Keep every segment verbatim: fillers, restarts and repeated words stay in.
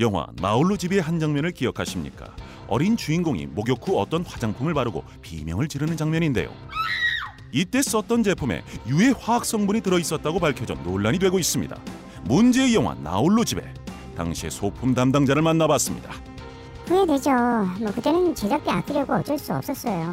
영화 나홀로 집에 한 장면을 기억하십니까? 어린 주인공이 목욕 후 어떤 화장품을 바르고 비명을 지르는 장면인데요. 이때 썼던 제품에 유해 화학 성분이 들어있었다고 밝혀져 논란이 되고 있습니다. 문제의 영화 나홀로 집에 당시의 소품 담당자를 만나봤습니다. 후회되죠. 뭐 그때는 제작비 아끼려고 어쩔 수 없었어요.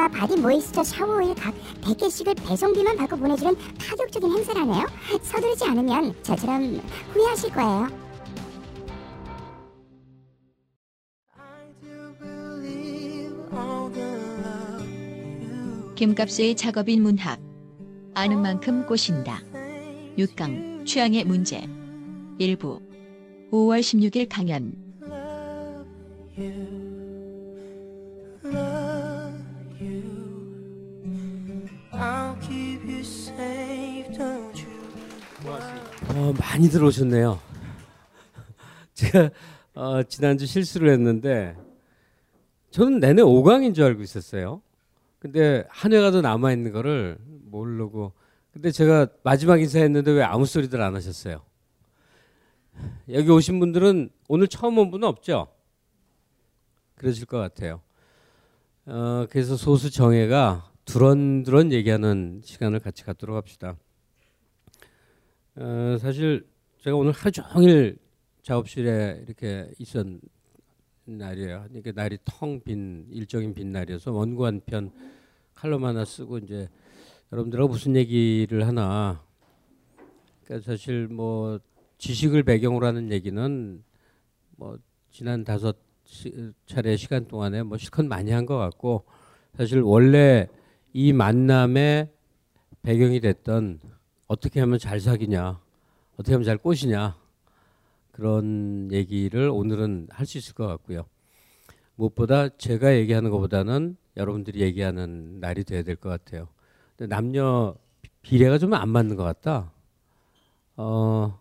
H발란스와 바디 모이스처 샤워오일 각 백 개씩을 배송비만 받고 보내주는 파격적인 행사라네요. 서두르지 않으면 저처럼 후회하실 거예요. 김갑수의 작업 인문학. 아는 만큼 꼬신다. 육 강 취향의 문제 일부 오월 십육일 강연. 어, 많이 들어오셨네요. 제가 어, 지난주 실수를 했는데 저는 내내 오 강인 줄 알고 있었어요. 근데 한 회가 더 남아있는 거를 모르고. 근데 제가 마지막 인사했는데 왜 아무 소리들 안 하셨어요? 여기 오신 분들은 오늘 처음 온 분은 없죠? 그러실 것 같아요. 어, 그래서 소수 정예가 두런두런 얘기하는 시간을 같이 갖도록 합시다. 어, 사실 제가 오늘 하루 종일 작업실에 이렇게 있었 날이에요. 이게 날이 텅 빈 일정인 빈 날이어서 원고 한 편 칼럼 하나 쓰고 이제 여러분들하고 무슨 얘기를 하나. 그러니까 사실 뭐 지식을 배경으로 하는 얘기는 뭐 지난 다섯 시, 차례 시간 동안에 뭐 실컷 많이 한 것 같고, 사실 원래 이 만남의 배경이 됐던 어떻게 하면 잘 사귀냐, 어떻게 하면 잘 꼬시냐, 그런 얘기를 오늘은 할 수 있을 것 같고요. 무엇보다 제가 얘기하는 것보다는 여러분들이 얘기하는 날이 돼야 될 것 같아요. 근데 남녀 비례가 좀 안 맞는 것 같다. 어,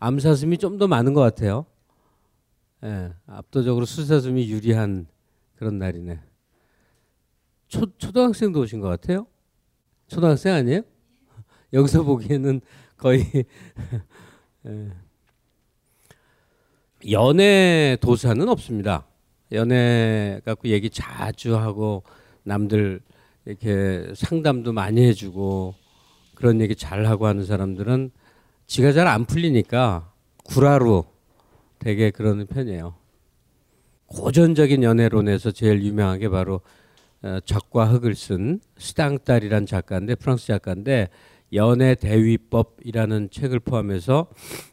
암사슴이 좀 더 많은 것 같아요. 예, 압도적으로 수사슴이 유리한 그런 날이네. 초, 초등학생도 오신 것 같아요? 초등학생 아니에요? 여기서 보기에는 거의 예. 연애 도사는 없습니다. 연애 갖고 얘기 자주 하고 남들 이렇게 상담도 많이 해주고 그런 얘기 잘하고 하는 사람들은 지가 잘 안 풀리니까 구라로 되게 그러는 편이에요. 고전적인 연애론에서 제일 유명한 게 바로 적과 흑을 쓴 스탕딸이란 작가인데, 프랑스 작가인데, 연애대위법이라는 책을 포함해서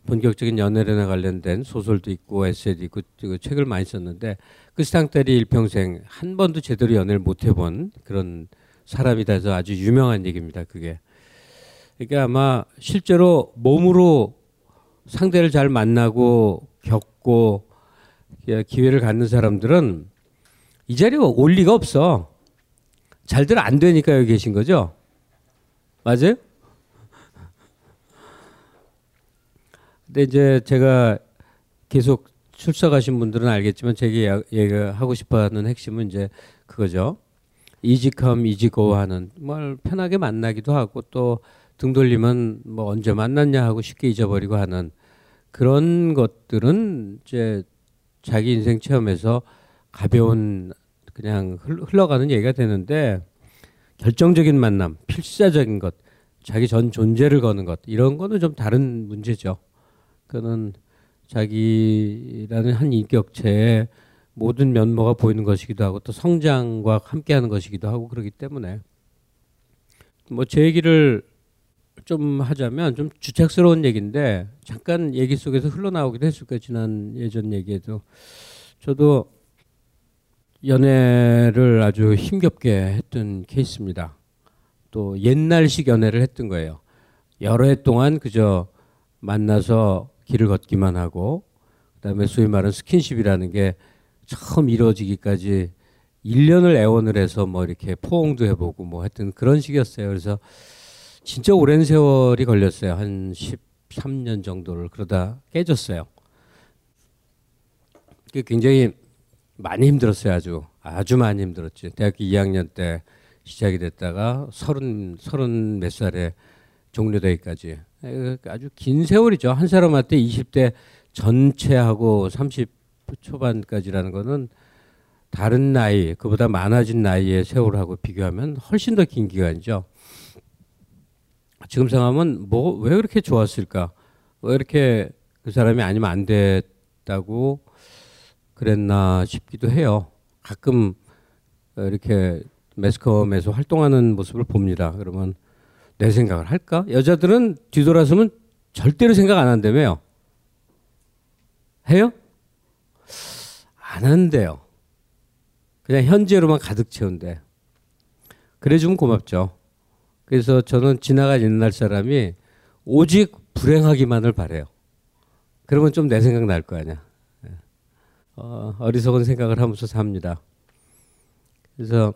본격적인 연애론에 관련된 소설도 있고 에세이도 있고 책을 많이 썼는데, 그 스탕딸이 일평생 한 번도 제대로 연애를 못 해본 그런 사람이다 해서 아주 유명한 얘기입니다. 그게 그러니까 아마 실제로 몸으로 상대를 잘 만나고 겪고 기회를 갖는 사람들은 이 자리에 올 리가 없어. 잘들 안 되니까 여기 계신 거죠? 맞아요? 근데 이제 제가 계속 출석하신 분들은 알겠지만 제가 얘기하고 싶어하는 핵심은 이제 그거죠. 이지컴 이지고 하는 뭘 편하게 만나기도 하고 또 등 돌리면 뭐 언제 만났냐 하고 쉽게 잊어버리고 하는 그런 것들은 이제 자기 인생 체험에서 가벼운 그냥 흘러가는 얘기가 되는데, 결정적인 만남, 필사적인 것, 자기 전 존재를 거는 것, 이런 거는 좀 다른 문제죠. 그거는 자기라는 한 인격체의 모든 면모가 보이는 것이기도 하고 또 성장과 함께하는 것이기도 하고 그러기 때문에, 뭐 제 얘기를 좀 하자면 좀 주책스러운 얘기인데 잠깐 얘기 속에서 흘러나오기도 했을 거예요. 지난 예전 얘기에도 저도 연애를 아주 힘겹게 했던 케이스입니다. 또 옛날식 연애를 했던 거예요. 여러 해 동안 그저 만나서 길을 걷기만 하고, 그다음에 소위 말하는 스킨십이라는 게 처음 이루어지기까지 일 년을 애원을 해서 뭐 이렇게 포옹도 해보고 뭐 하여튼 그런 식이었어요. 그래서 진짜 오랜 세월이 걸렸어요. 한 십삼 년 정도를 그러다 깨졌어요. 굉장히 많이 힘들었어요. 아주 아주 많이 힘들었지. 대학교 이 학년 때 시작이 됐다가 서른 서른 몇 살에 종료되기까지 아주 긴 세월이죠. 한 사람한테 이십 대 전체하고 삼십 초반까지라는 거는 다른 나이, 그보다 많아진 나이의 세월하고 비교하면 훨씬 더 긴 기간이죠. 지금 생각하면 뭐 왜 그렇게 좋았을까, 왜 이렇게 그 사람이 아니면 안 됐다고 그랬나 싶기도 해요. 가끔 이렇게 매스컴에서 활동하는 모습을 봅니다. 그러면 내 생각을 할까? 여자들은 뒤돌아서면 절대로 생각 안 한다며요. 해요? 안 한대요. 그냥 현재로만 가득 채운대. 그래 주면 고맙죠. 그래서 저는 지나간 옛날 사람이 오직 불행하기만을 바래요. 그러면 좀 내 생각 날 거 아니야. 어, 어리석은 생각을 하면서 삽니다. 그래서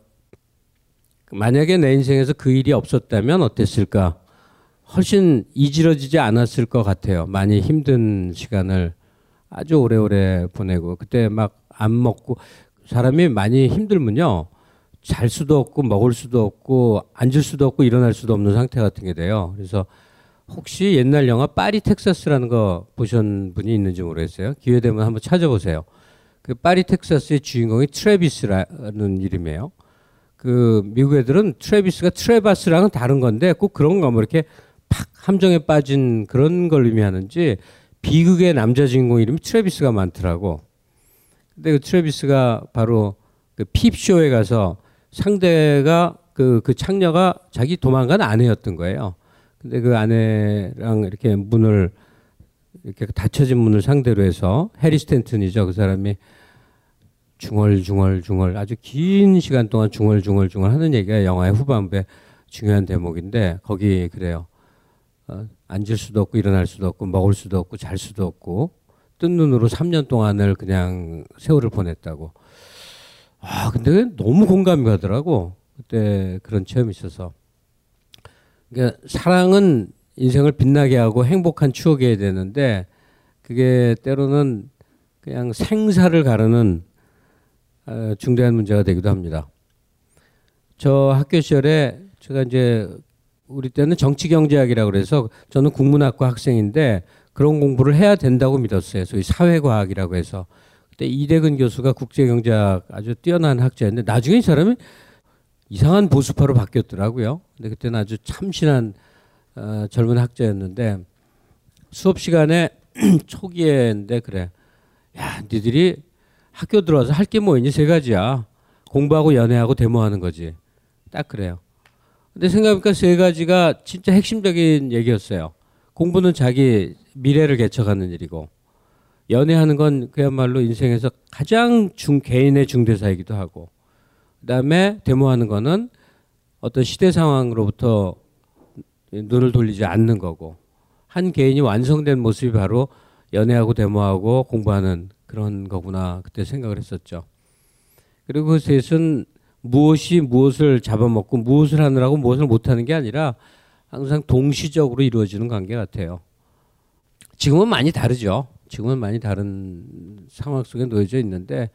만약에 내 인생에서 그 일이 없었다면 어땠을까? 훨씬 이지러지지 않았을 것 같아요. 많이 힘든 시간을 아주 오래오래 보내고, 그때 막 안 먹고, 사람이 많이 힘들면요 잘 수도 없고 먹을 수도 없고 앉을 수도 없고 일어날 수도 없는 상태 같은 게 돼요. 그래서 혹시 옛날 영화 파리 텍사스라는 거 보신 분이 있는지 모르겠어요. 기회 되면 한번 찾아보세요. 그 파리 텍사스의 주인공이 트래비스라는 이름이에요. 그 미국 애들은 트래비스가 트레바스랑은 다른 건데 꼭 그런가 뭐 이렇게 팍 함정에 빠진 그런 걸 의미하는지 비극의 남자 주인공 이름이 트래비스가 많더라고. 근데 그 트래비스가 바로 그 핍쇼에 가서 상대가 그, 그 창녀가 자기 도망간 아내였던 거예요. 근데 그 아내랑 이렇게 문을 이렇게 닫혀진 문을 상대로 해서 해리 스탠튼이죠. 그 사람이 중얼중얼중얼 아주 긴 시간 동안 중얼중얼중얼 하는 얘기가 영화의 후반부에 중요한 대목인데 거기 그래요. 어, 앉을 수도 없고 일어날 수도 없고 먹을 수도 없고 잘 수도 없고 뜬 눈으로 삼 년 동안을 그냥 세월을 보냈다고. 아 근데 너무 공감이 가더라고. 그때 그런 체험이 있어서. 그러니까 사랑은 인생을 빛나게 하고 행복한 추억이어야 되는데 그게 때로는 그냥 생사를 가르는 중대한 문제가 되기도 합니다. 저 학교 시절에 제가 이제 우리 때는 정치경제학이라고 그래서 저는 국문학과 학생인데 그런 공부를 해야 된다고 믿었어요. 소위 사회과학이라고 해서. 그때 이대근 교수가 국제경제학 아주 뛰어난 학자였는데 나중에 이 사람이 이상한 보수파로 바뀌었더라고요. 근데 그때는 아주 참신한 어, 젊은 학자였는데 수업 시간에 초기에인데 그래. 야, 니들이 학교 들어와서 할 게 뭐 있니? 세 가지야. 공부하고 연애하고 데모하는 거지. 딱 그래요. 근데 생각해보니까 세 가지가 진짜 핵심적인 얘기였어요. 공부는 자기 미래를 개척하는 일이고 연애하는 건 그야말로 인생에서 가장 중, 개인의 중대사이기도 하고 그다음에 데모하는 거는 어떤 시대 상황으로부터 눈을 돌리지 않는 거고 한 개인이 완성된 모습이 바로 연애하고 데모하고 공부하는 그런 거구나 그때 생각을 했었죠. 그리고 그 셋은 무엇이 무엇을 잡아먹고 무엇을 하느라고 무엇을 못하는 게 아니라 항상 동시적으로 이루어지는 관계 같아요. 지금은 많이 다르죠. 지금은 많이 다른 상황 속에 놓여져 있는데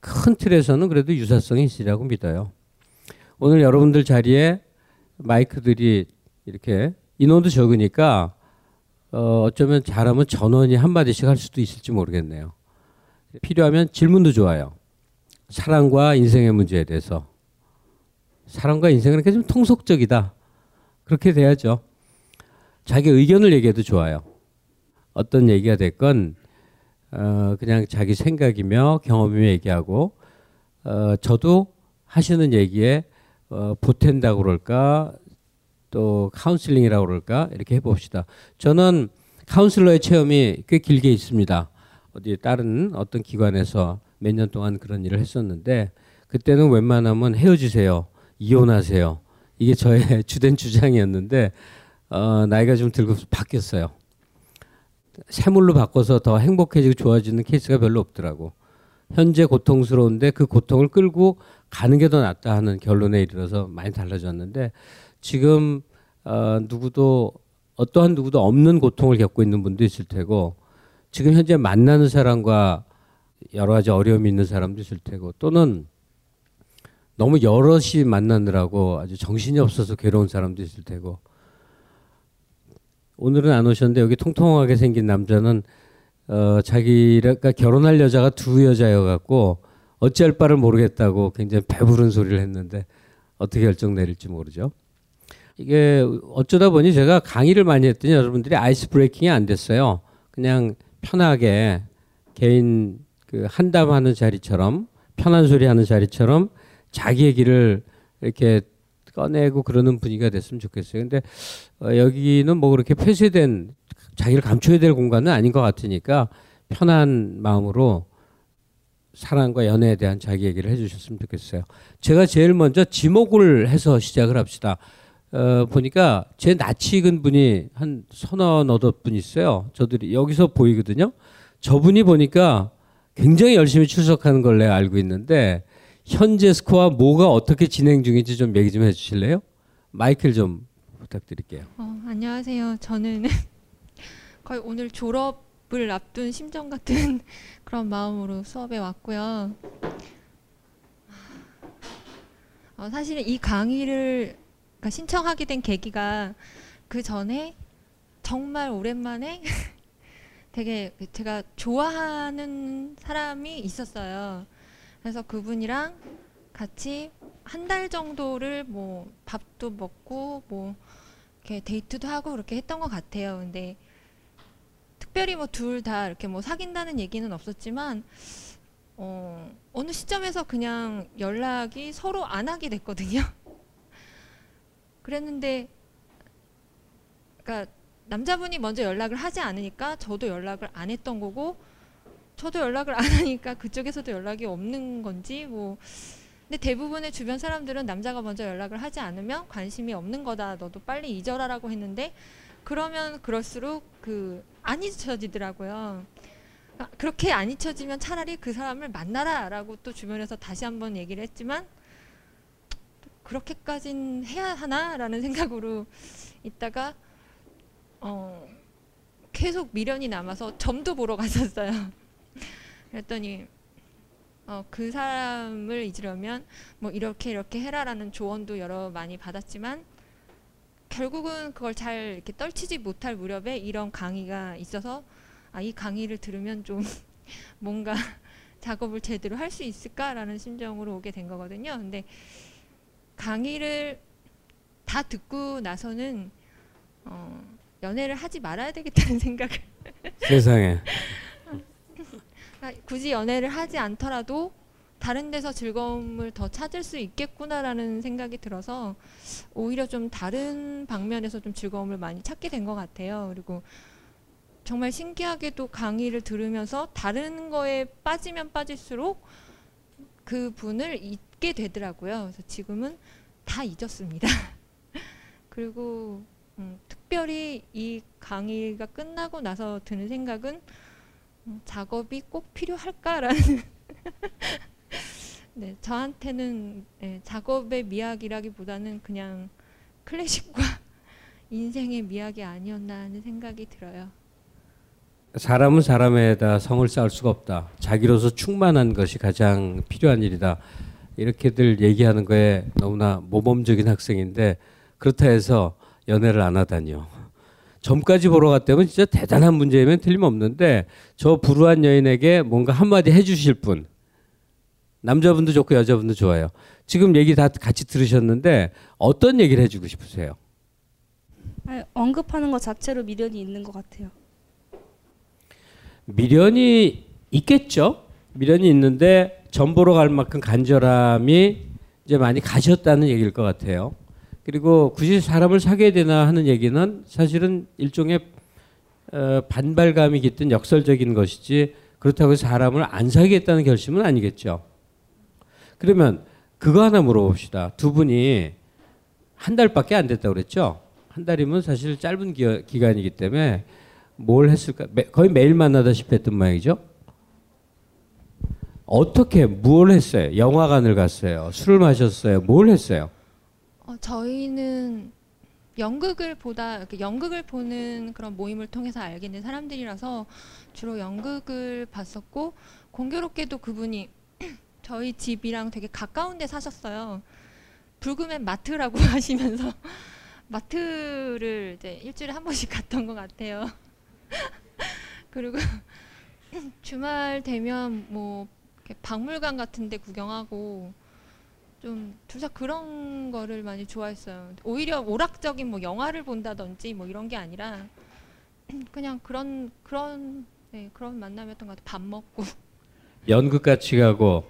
큰 틀에서는 그래도 유사성이 있으리라고 믿어요. 오늘 여러분들 자리에 마이크들이 이렇게 인원도 적으니까 어 어쩌면 잘하면 전원이 한마디씩 할 수도 있을지 모르겠네요. 필요하면 질문도 좋아요. 사랑과 인생의 문제에 대해서. 사랑과 인생은 이렇게 좀 통속적이다. 그렇게 돼야죠. 자기 의견을 얘기해도 좋아요. 어떤 얘기가 됐건 어 그냥 자기 생각이며 경험이며 얘기하고 어 저도 하시는 얘기에 어 보탠다고 그럴까 또 카운슬링이라고 그럴까 이렇게 해봅시다. 저는 카운슬러의 체험이 꽤 길게 있습니다. 어디 다른 어떤 기관에서 몇 년 동안 그런 일을 했었는데 그때는 웬만하면 헤어지세요, 이혼하세요. 이게 저의 주된 주장이었는데 어, 나이가 좀 들고 바뀌었어요. 새물로 바꿔서 더 행복해지고 좋아지는 케이스가 별로 없더라고. 현재 고통스러운데 그 고통을 끌고 가는 게 더 낫다 하는 결론에 이르러서 많이 달라졌는데 지금 어, 누구도 어떠한 누구도 없는 고통을 겪고 있는 분도 있을 테고 지금 현재 만나는 사람과 여러 가지 어려움이 있는 사람도 있을 테고 또는 너무 여럿이 만나느라고 아주 정신이 없어서 괴로운 사람도 있을 테고 오늘은 안 오셨는데 여기 통통하게 생긴 남자는 어, 자기가 결혼할 여자가 두 여자여갖고 어찌할 바를 모르겠다고 굉장히 배부른 소리를 했는데 어떻게 결정 내릴지 모르죠. 이게 어쩌다 보니 제가 강의를 많이 했더니 여러분들이 아이스 브레이킹이 안 됐어요. 그냥 편하게 개인 그 한담하는 자리처럼 편한 소리 하는 자리처럼 자기 얘기를 이렇게 꺼내고 그러는 분위기가 됐으면 좋겠어요. 근데 어, 여기는 뭐 그렇게 폐쇄된 자기를 감춰야 될 공간은 아닌 것 같으니까 편한 마음으로 사랑과 연애에 대한 자기 얘기를 해주셨으면 좋겠어요. 제가 제일 먼저 지목을 해서 시작을 합시다. 어, 보니까 제 낯이 익은 분이 한 서너너덟 분 있어요. 저들이 여기서 보이거든요. 저분이 보니까 굉장히 열심히 출석하는 걸 내가 알고 있는데 현재 스코어 뭐가 어떻게 진행 중인지 좀 얘기 좀 해주실래요? 마이크를 좀 부탁드릴게요. 어, 안녕하세요. 저는 거의 오늘 졸업을 앞둔 심정 같은 그런 마음으로 수업에 왔고요. 어, 사실은 이 강의를 그러니까 신청하게 된 계기가 그 전에 정말 오랜만에 되게 제가 좋아하는 사람이 있었어요. 그래서 그분이랑 같이 한 달 정도를 뭐 밥도 먹고 뭐 이렇게 데이트도 하고 그렇게 했던 것 같아요. 근데 특별히 뭐 둘 다 이렇게 뭐 사귄다는 얘기는 없었지만 어, 어느 시점에서 그냥 연락이 서로 안 하게 됐거든요. 그랬는데 그러니까 남자분이 먼저 연락을 하지 않으니까 저도 연락을 안 했던 거고 저도 연락을 안 하니까 그쪽에서도 연락이 없는 건지 뭐. 근데 대부분의 주변 사람들은 남자가 먼저 연락을 하지 않으면 관심이 없는 거다, 너도 빨리 잊어라라고 했는데 그러면 그럴수록 그 안 잊혀지더라고요. 그렇게 안 잊혀지면 차라리 그 사람을 만나라 라고 또 주변에서 다시 한번 얘기를 했지만, 그렇게까진 해야 하나? 라는 생각으로 있다가 어 계속 미련이 남아서 점도 보러 갔었어요. 그랬더니 어 그 사람을 잊으려면 뭐 이렇게 이렇게 해라 라는 조언도 여러 많이 받았지만 결국은 그걸 잘 이렇게 떨치지 못할 무렵에 이런 강의가 있어서, 아, 이 강의를 들으면 좀 뭔가 작업을 제대로 할 수 있을까라는 심정으로 오게 된 거거든요. 근데 강의를 다 듣고 나서는 어, 연애를 하지 말아야 되겠다는 생각을 세상에 굳이 연애를 하지 않더라도 다른 데서 즐거움을 더 찾을 수 있겠구나라는 생각이 들어서 오히려 좀 다른 방면에서 좀 즐거움을 많이 찾게 된 것 같아요. 그리고 정말 신기하게도 강의를 들으면서 다른 거에 빠지면 빠질수록 그 분을 잊게 되더라고요. 그래서 지금은 다 잊었습니다. 그리고 음, 특별히 이 강의가 끝나고 나서 드는 생각은 음, 작업이 꼭 필요할까라는 네, 저한테는 네, 작업의 미학이라기보다는 그냥 클래식과 인생의 미학이 아니었나 하는 생각이 들어요. 사람은 사람에다 성을 쌓을 수가 없다. 자기로서 충만한 것이 가장 필요한 일이다. 이렇게들 얘기하는 거에 너무나 모범적인 학생인데 그렇다 해서 연애를 안 하다니요. 점까지 보러 갔다면 진짜 대단한 문제이면 틀림없는데 저 불우한 여인에게 뭔가 한마디 해주실 분, 남자분도 좋고 여자분도 좋아요. 지금 얘기 다 같이 들으셨는데 어떤 얘기를 해주고 싶으세요? 아니, 언급하는 것 자체로 미련이 있는 것 같아요. 미련이 있겠죠. 미련이 있는데 점 보러 갈 만큼 간절함이 이제 많이 가셨다는 얘기일 것 같아요. 그리고 굳이 사람을 사귀어야 되나 하는 얘기는 사실은 일종의 반발감이 깃든 역설적인 것이지 그렇다고 사람을 안 사귀겠다는 결심은 아니겠죠. 그러면 그거 하나 물어봅시다. 두 분이 한 달밖에 안 됐다고 그랬죠. 한 달이면 사실 짧은 기간이기 때문에 뭘 했을까? 거의 매일 만나다시피 했던 모양이죠. 어떻게 뭘 했어요? 영화관을 갔어요? 술을 마셨어요? 뭘 했어요? 어, 저희는 연극을 보다 연극을 보는 그런 모임을 통해서 알게 된 사람들이라서 주로 연극을 봤었고, 공교롭게도 그분이 저희 집이랑 되게 가까운 데 사셨어요. 불금의 마트라고 하시면서 마트를 이제 일주일에 한 번씩 갔던 것 같아요. 그리고 주말 되면 뭐 이렇게 박물관 같은 데 구경하고 좀 둘 다 그런 거를 많이 좋아했어요. 오히려 오락적인 뭐 영화를 본다든지 뭐 이런 게 아니라 그냥 그런 그런 네, 그런 만남이었던 것 같아요. 밥 먹고 연극 같이 가고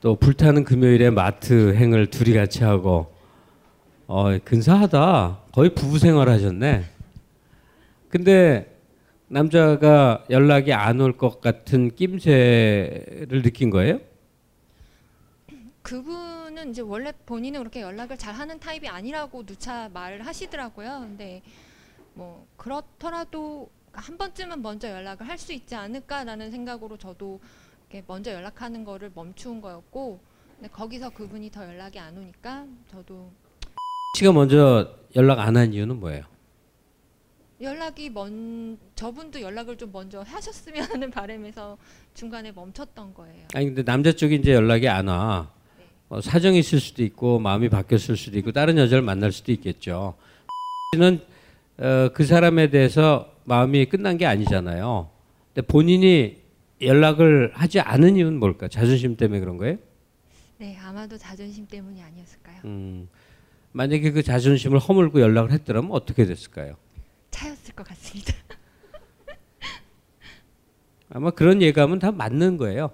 또 불타는 금요일에 마트 행을 둘이 같이 하고. 어, 근사하다. 거의 부부 생활 하셨네. 근데 남자가 연락이 안 올 것 같은 낌새를 느낀 거예요? 그분은 이제 원래 본인은 그렇게 연락을 잘 하는 타입이 아니라고 누차 말을 하시더라고요. 근데 뭐 그렇더라도 한 번쯤은 먼저 연락을 할 수 있지 않을까라는 생각으로 저도 이렇게 먼저 연락하는 거를 멈춘 거였고, 근데 거기서 그분이 더 연락이 안 오니까 저도. 씨가 먼저 연락 안 한 이유는 뭐예요? 연락이 먼 저분도 연락을 좀 먼저 하셨으면 하는 바람에서 중간에 멈췄던 거예요. 아니 근데 남자 쪽이 이제 연락이 안 와. 네. 어, 사정이 있을 수도 있고 마음이 바뀌었을 수도 있고 다른 여자를 만날 수도 있겠죠. 씨는 어, 그 사람에 대해서 마음이 끝난 게 아니잖아요. 근데 본인이 연락을 하지 않은 이유는 뭘까? 자존심 때문에 그런 거예요? 네, 아마도 자존심 때문이 아니었을까요? 음, 만약에 그 자존심을 허물고 연락을 했더라면 어떻게 됐을까요? 차였을 것 같습니다. 아마 그런 예감은 다 맞는 거예요.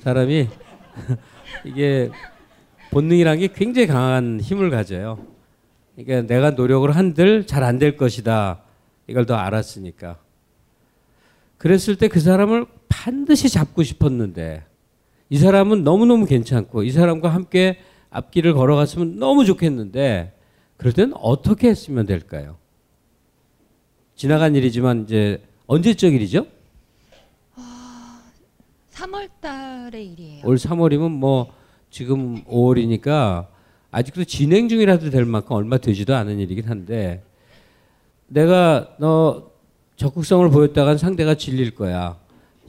사람이 이게 본능이란 게 굉장히 강한 힘을 가져요. 그러니까 내가 노력을 한들 잘 안 될 것이다. 이걸 더 알았으니까. 그랬을 때 그 사람을 반드시 잡고 싶었는데 이 사람은 너무너무 괜찮고 이 사람과 함께 앞길을 걸어갔으면 너무 좋겠는데 그럴 땐 어떻게 했으면 될까요? 지나간 일이지만 이제 언제적 일이죠? 어, 삼월 달의 일이에요. 올 삼월이면 뭐 지금 오월이니까 아직도 진행 중이라도 될 만큼 얼마 되지도 않은 일이긴 한데 내가 너 적극성을 보였다간 상대가 질릴 거야.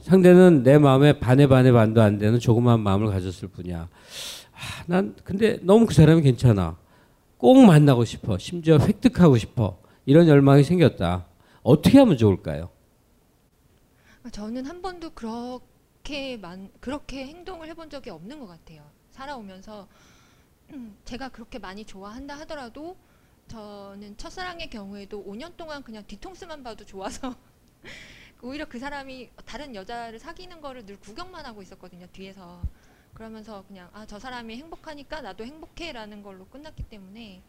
상대는 내 마음에 반에 반에 반도 안 되는 조그만 마음을 가졌을 뿐이야. 아, 난 근데 너무 그 사람이 괜찮아. 꼭 만나고 싶어. 심지어 획득하고 싶어. 이런 열망이 생겼다. 어떻게 하면 좋을까요? 저는 한 번도 그렇게 만, 그렇게 행동을 해본 적이 없는 것 같아요. 살아오면서 제가 그렇게 많이 좋아한다 하더라도 저는 첫사랑의 경우에도 오 년 동안 그냥 뒤통수만 봐도 좋아서 오히려 그 사람이 다른 여자를 사귀는 거를 늘 구경만 하고 있었거든요, 뒤에서. 그러면서 그냥 아, 저 사람이 행복하니까 나도 행복해 라는 걸로 끝났기 때문에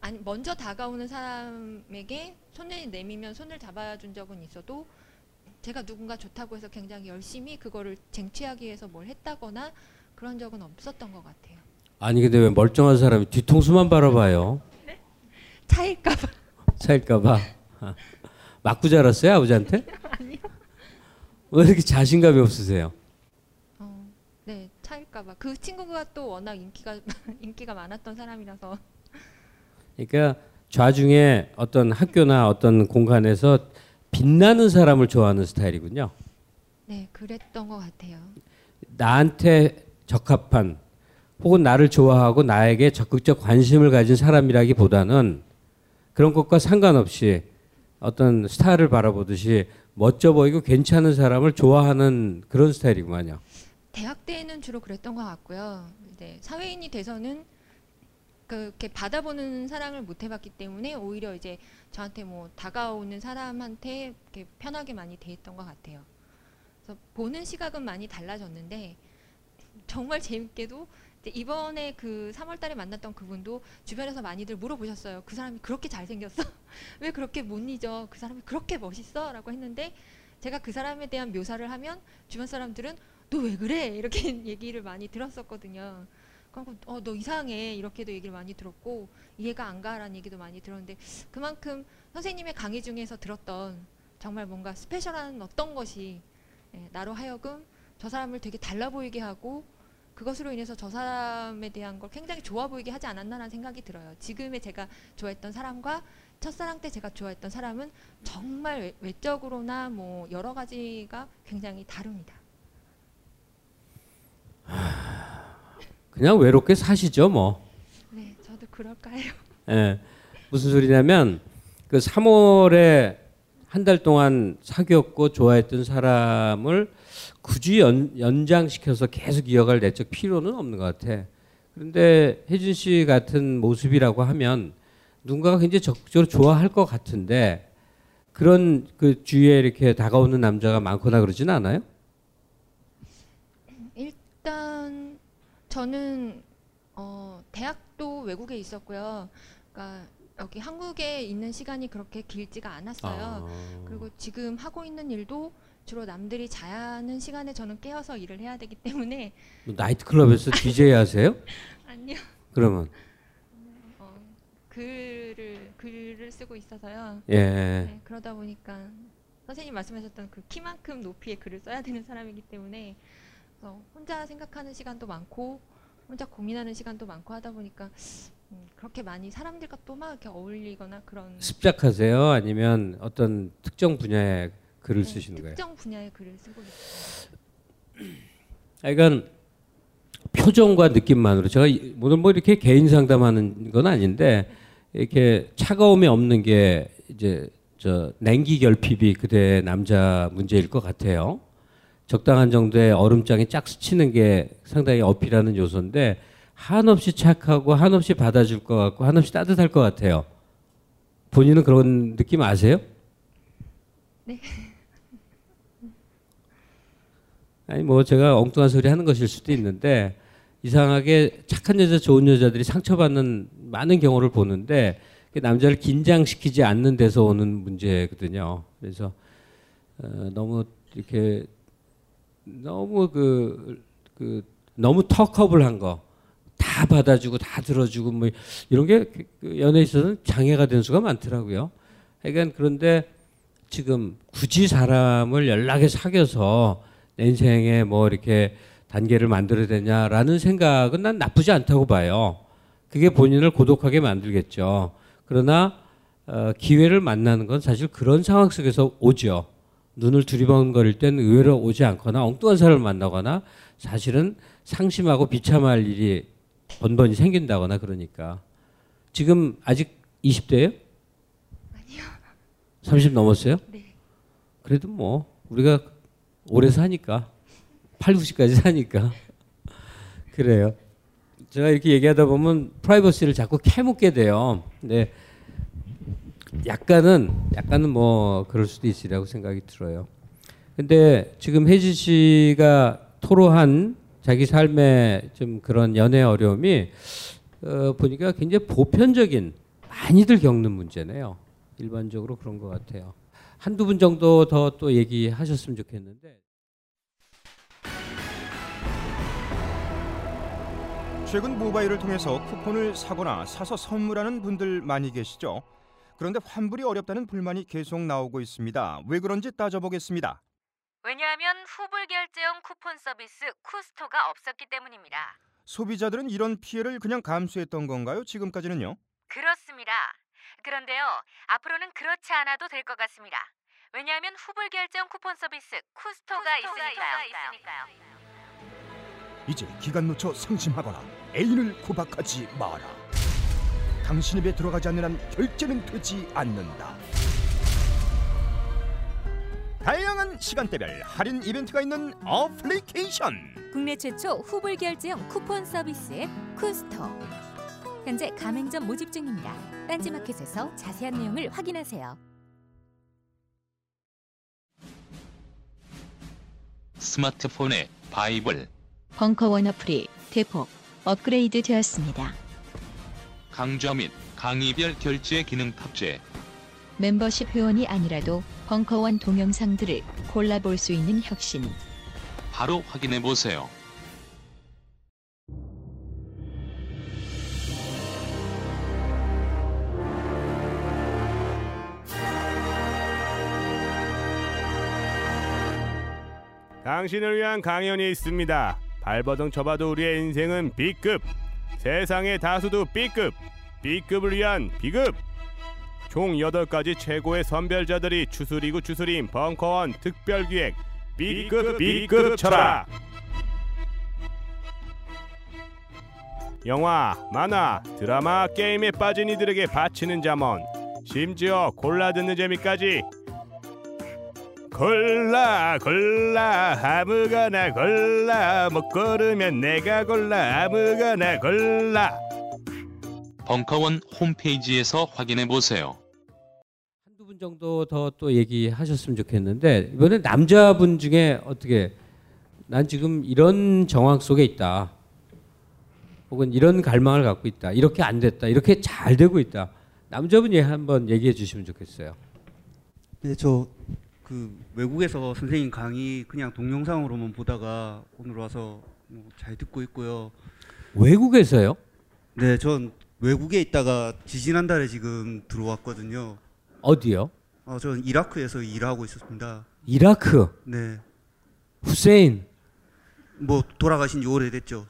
아니, 먼저 다가오는 사람에게 손을 내밀면 손을 잡아준 적은 있어도 제가 누군가 좋다고 해서 굉장히 열심히 그거를 쟁취하기 위해서 뭘 했다거나 그런 적은 없었던 것 같아요. 아니 근데 왜 멀쩡한 사람이 뒤통수만 바라봐요? 네? 차일까봐. 차일까봐. 맞고 자랐어요 아버지한테? 아니요. 왜 이렇게 자신감이 없으세요? 어, 네, 차일까봐. 그 친구가 또 워낙 인기가 인기가 많았던 사람이라서. 그러니까 좌중에 어떤 학교나 어떤 공간에서 빛나는 사람을 좋아하는 스타일이군요. 네, 그랬던 것 같아요. 나한테 적합한 혹은 나를 좋아하고 나에게 적극적 관심을 가진 사람이라기보다는 그런 것과 상관없이 어떤 스타를 바라보듯이 멋져 보이고 괜찮은 사람을 좋아하는 그런 스타일이구만요. 대학 때에는 주로 그랬던 것 같고요. 이제 사회인이 돼서는 그렇게 받아보는 사랑을 못 해봤기 때문에 오히려 이제 저한테 뭐 다가오는 사람한테 이렇게 편하게 많이 대했던 것 같아요. 그래서 보는 시각은 많이 달라졌는데 정말 재밌게도 이번에 그 삼월 달에 만났던 그분도 주변에서 많이들 물어보셨어요. 그 사람이 그렇게 잘생겼어? 왜 그렇게 못 잊어? 그 사람이 그렇게 멋있어? 라고 했는데 제가 그 사람에 대한 묘사를 하면 주변 사람들은 너 왜 그래? 이렇게 얘기를 많이 들었었거든요. 그리고 어, 너 이상해 이렇게도 얘기를 많이 들었고 이해가 안 가라는 얘기도 많이 들었는데 그만큼 선생님의 강의 중에서 들었던 정말 뭔가 스페셜한 어떤 것이 나로 하여금 저 사람을 되게 달라 보이게 하고 그것으로 인해서 저 사람에 대한 걸 굉장히 좋아 보이게 하지 않았나라는 생각이 들어요. 지금의 제가 좋아했던 사람과 첫사랑 때 제가 좋아했던 사람은 정말 외적으로나 뭐 여러 가지가 굉장히 다릅니다. 그냥 외롭게 사시죠 뭐. 네, 저도 그럴까요? 네, 무슨 소리냐면 그 삼월에 한 달 동안 사귀었고 좋아했던 사람을 굳이 연, 연장시켜서 계속 이어갈 내적 필요는 없는 것 같아. 그런데 혜진 씨 같은 모습이라고 하면 누군가가 굉장히 적극적으로 좋아할 것 같은데 그런 그 주위에 이렇게 다가오는 남자가 많거나 그러진 않아요? 일단 저는 어, 대학도 외국에 있었고요. 그러니까 여기 한국에 있는 시간이 그렇게 길지가 않았어요. 아... 그리고 지금 하고 있는 일도 주로 남들이 자는 시간에 저는 깨어서 일을 해야 되기 때문에. 나이트클럽에서 디제이 하세요? 아니요. 그러면 어, 글을 글을 쓰고 있어서요. 예. 네, 그러다 보니까 선생님 말씀하셨던 그 키만큼 높이의 글을 써야 되는 사람이기 때문에 그래서 혼자 생각하는 시간도 많고 혼자 고민하는 시간도 많고 하다 보니까 그렇게 많이 사람들과 또 막 이렇게 어울리거나 그런. 습작하세요? 아니면 어떤 특정 분야의 글을 네, 쓰시는 특정 거예요? 특정 분야의 글을 쓰고 있어요. 그러니까 표정과 느낌만으로 제가 오늘 뭐 이렇게 개인 상담하는 건 아닌데 이렇게 차가움이 없는 게 이제 저 냉기 결핍이 그대의 남자 문제일 것 같아요. 적당한 정도의 얼음장이 쫙 스치는 게 상당히 어필하는 요소인데 한없이 착하고 한없이 받아줄 것 같고 한없이 따뜻할 것 같아요. 본인은 그런 느낌 아세요? 네. 아니 뭐 제가 엉뚱한 소리 하는 것일 수도 있는데 이상하게 착한 여자 좋은 여자들이 상처받는 많은 경우를 보는데 남자를 긴장시키지 않는 데서 오는 문제거든요. 그래서 어, 너무 이렇게 너무 그, 그 너무 턱컵을 한 거 다 받아주고 다 들어주고 뭐 이런 게 연애에 있어서는 장애가 된 수가 많더라고요. 그러니까 그런데 지금 굳이 사람을 연락에 사귀어서 내 인생에 뭐 이렇게 단계를 만들어야 되냐라는 생각은 난 나쁘지 않다고 봐요. 그게 본인을 고독하게 만들겠죠. 그러나 어, 기회를 만나는 건 사실 그런 상황 속에서 오죠. 눈을 두리번거릴 땐 의외로 오지 않거나 엉뚱한 사람을 만나거나 사실은 상심하고 비참할 일이 번번이 생긴다거나. 그러니까 지금 아직 이십 대예요? 아니요. 삼십 넘었어요? 네. 그래도 뭐 우리가 오래 사니까 팔십, 구십까지 사니까 그래요. 제가 이렇게 얘기하다 보면 프라이버시를 자꾸 캐묻게 돼요. 네. 약간은 약간은 뭐 그럴 수도 있으리라고 생각이 들어요. 근데 지금 혜지 씨가 토로한 자기 삶의 좀 그런 연애 어려움이 어, 보니까 굉장히 보편적인, 많이들 겪는 문제네요. 일반적으로 그런 것 같아요. 한두 분 정도 더 또 얘기하셨으면 좋겠는데. 최근 모바일을 통해서 쿠폰을 사거나 사서 선물하는 분들 많이 계시죠? 그런데 환불이 어렵다는 불만이 계속 나오고 있습니다. 왜 그런지 따져보겠습니다. 왜냐하면 후불 결제형 쿠폰 서비스 쿠스토가 없었기 때문입니다. 소비자들은 이런 피해를 그냥 감수했던 건가요? 지금까지는요? 그렇습니다. 그런데요, 앞으로는 그렇지 않아도 될 것 같습니다. 왜냐하면 후불 결제형 쿠폰 서비스 쿠스토가, 쿠스토가 있으니까요. 있으니까요. 이제 기간 놓쳐 상심하거나 애인을 구박하지 마라. 당신 입에 들어가지 않는 한 결제는 되지 않는다. 다양한 시간대별 할인 이벤트가 있는 어플리케이션. 국내 최초 후불 결제형 쿠폰 서비스 앱 쿠스터. 현재 가맹점 모집 중입니다. 딴지마켓에서 자세한 내용을 확인하세요. 스마트폰의 바이블. 벙커원 어플이 대폭 업그레이드 되었습니다. 강좌 및 강의별 결제 기능 탑재. 멤버십 회원이 아니라도 벙커원 동영상들을 골라볼 수 있는 혁신. 바로 확인해보세요. 당신을 위한 강연이 있습니다. 발버둥 쳐봐도 우리의 인생은 B급. 세상의 다수도 B급, B급을 위한 B급. 총 여덟 가지 최고의 선별자들이 추수리고 추수림 벙커원 특별기획 B급 B급 철학. 영화, 만화, 드라마, 게임에 빠진 이들에게 바치는 잠언, 심지어 골라 듣는 재미까지. 골라 골라 아무거나 골라, 못 고르면 내가 골라 아무거나 골라. 벙커원 홈페이지에서 확인해보세요. 한두 분 정도 더 또 얘기하셨으면 좋겠는데, 이번에 남자분 중에 어떻게 난 지금 이런 정황 속에 있다, 혹은 이런 갈망을 갖고 있다, 이렇게 안 됐다, 이렇게 잘 되고 있다, 남자분이 한번 얘기해 주시면 좋겠어요. 네, 저 그 외국에서 선생님 강의 그냥 동영상으로만 보다가 오늘 와서 뭐 잘 듣고 있고요. 외국에서요? 네, 전 외국에 있다가 지지난달에 지금 들어왔거든요. 어디요? 어, 전 이라크에서 일하고 있었습니다. 이라크? 네. 후세인? 뭐 돌아가신 지 오래됐죠.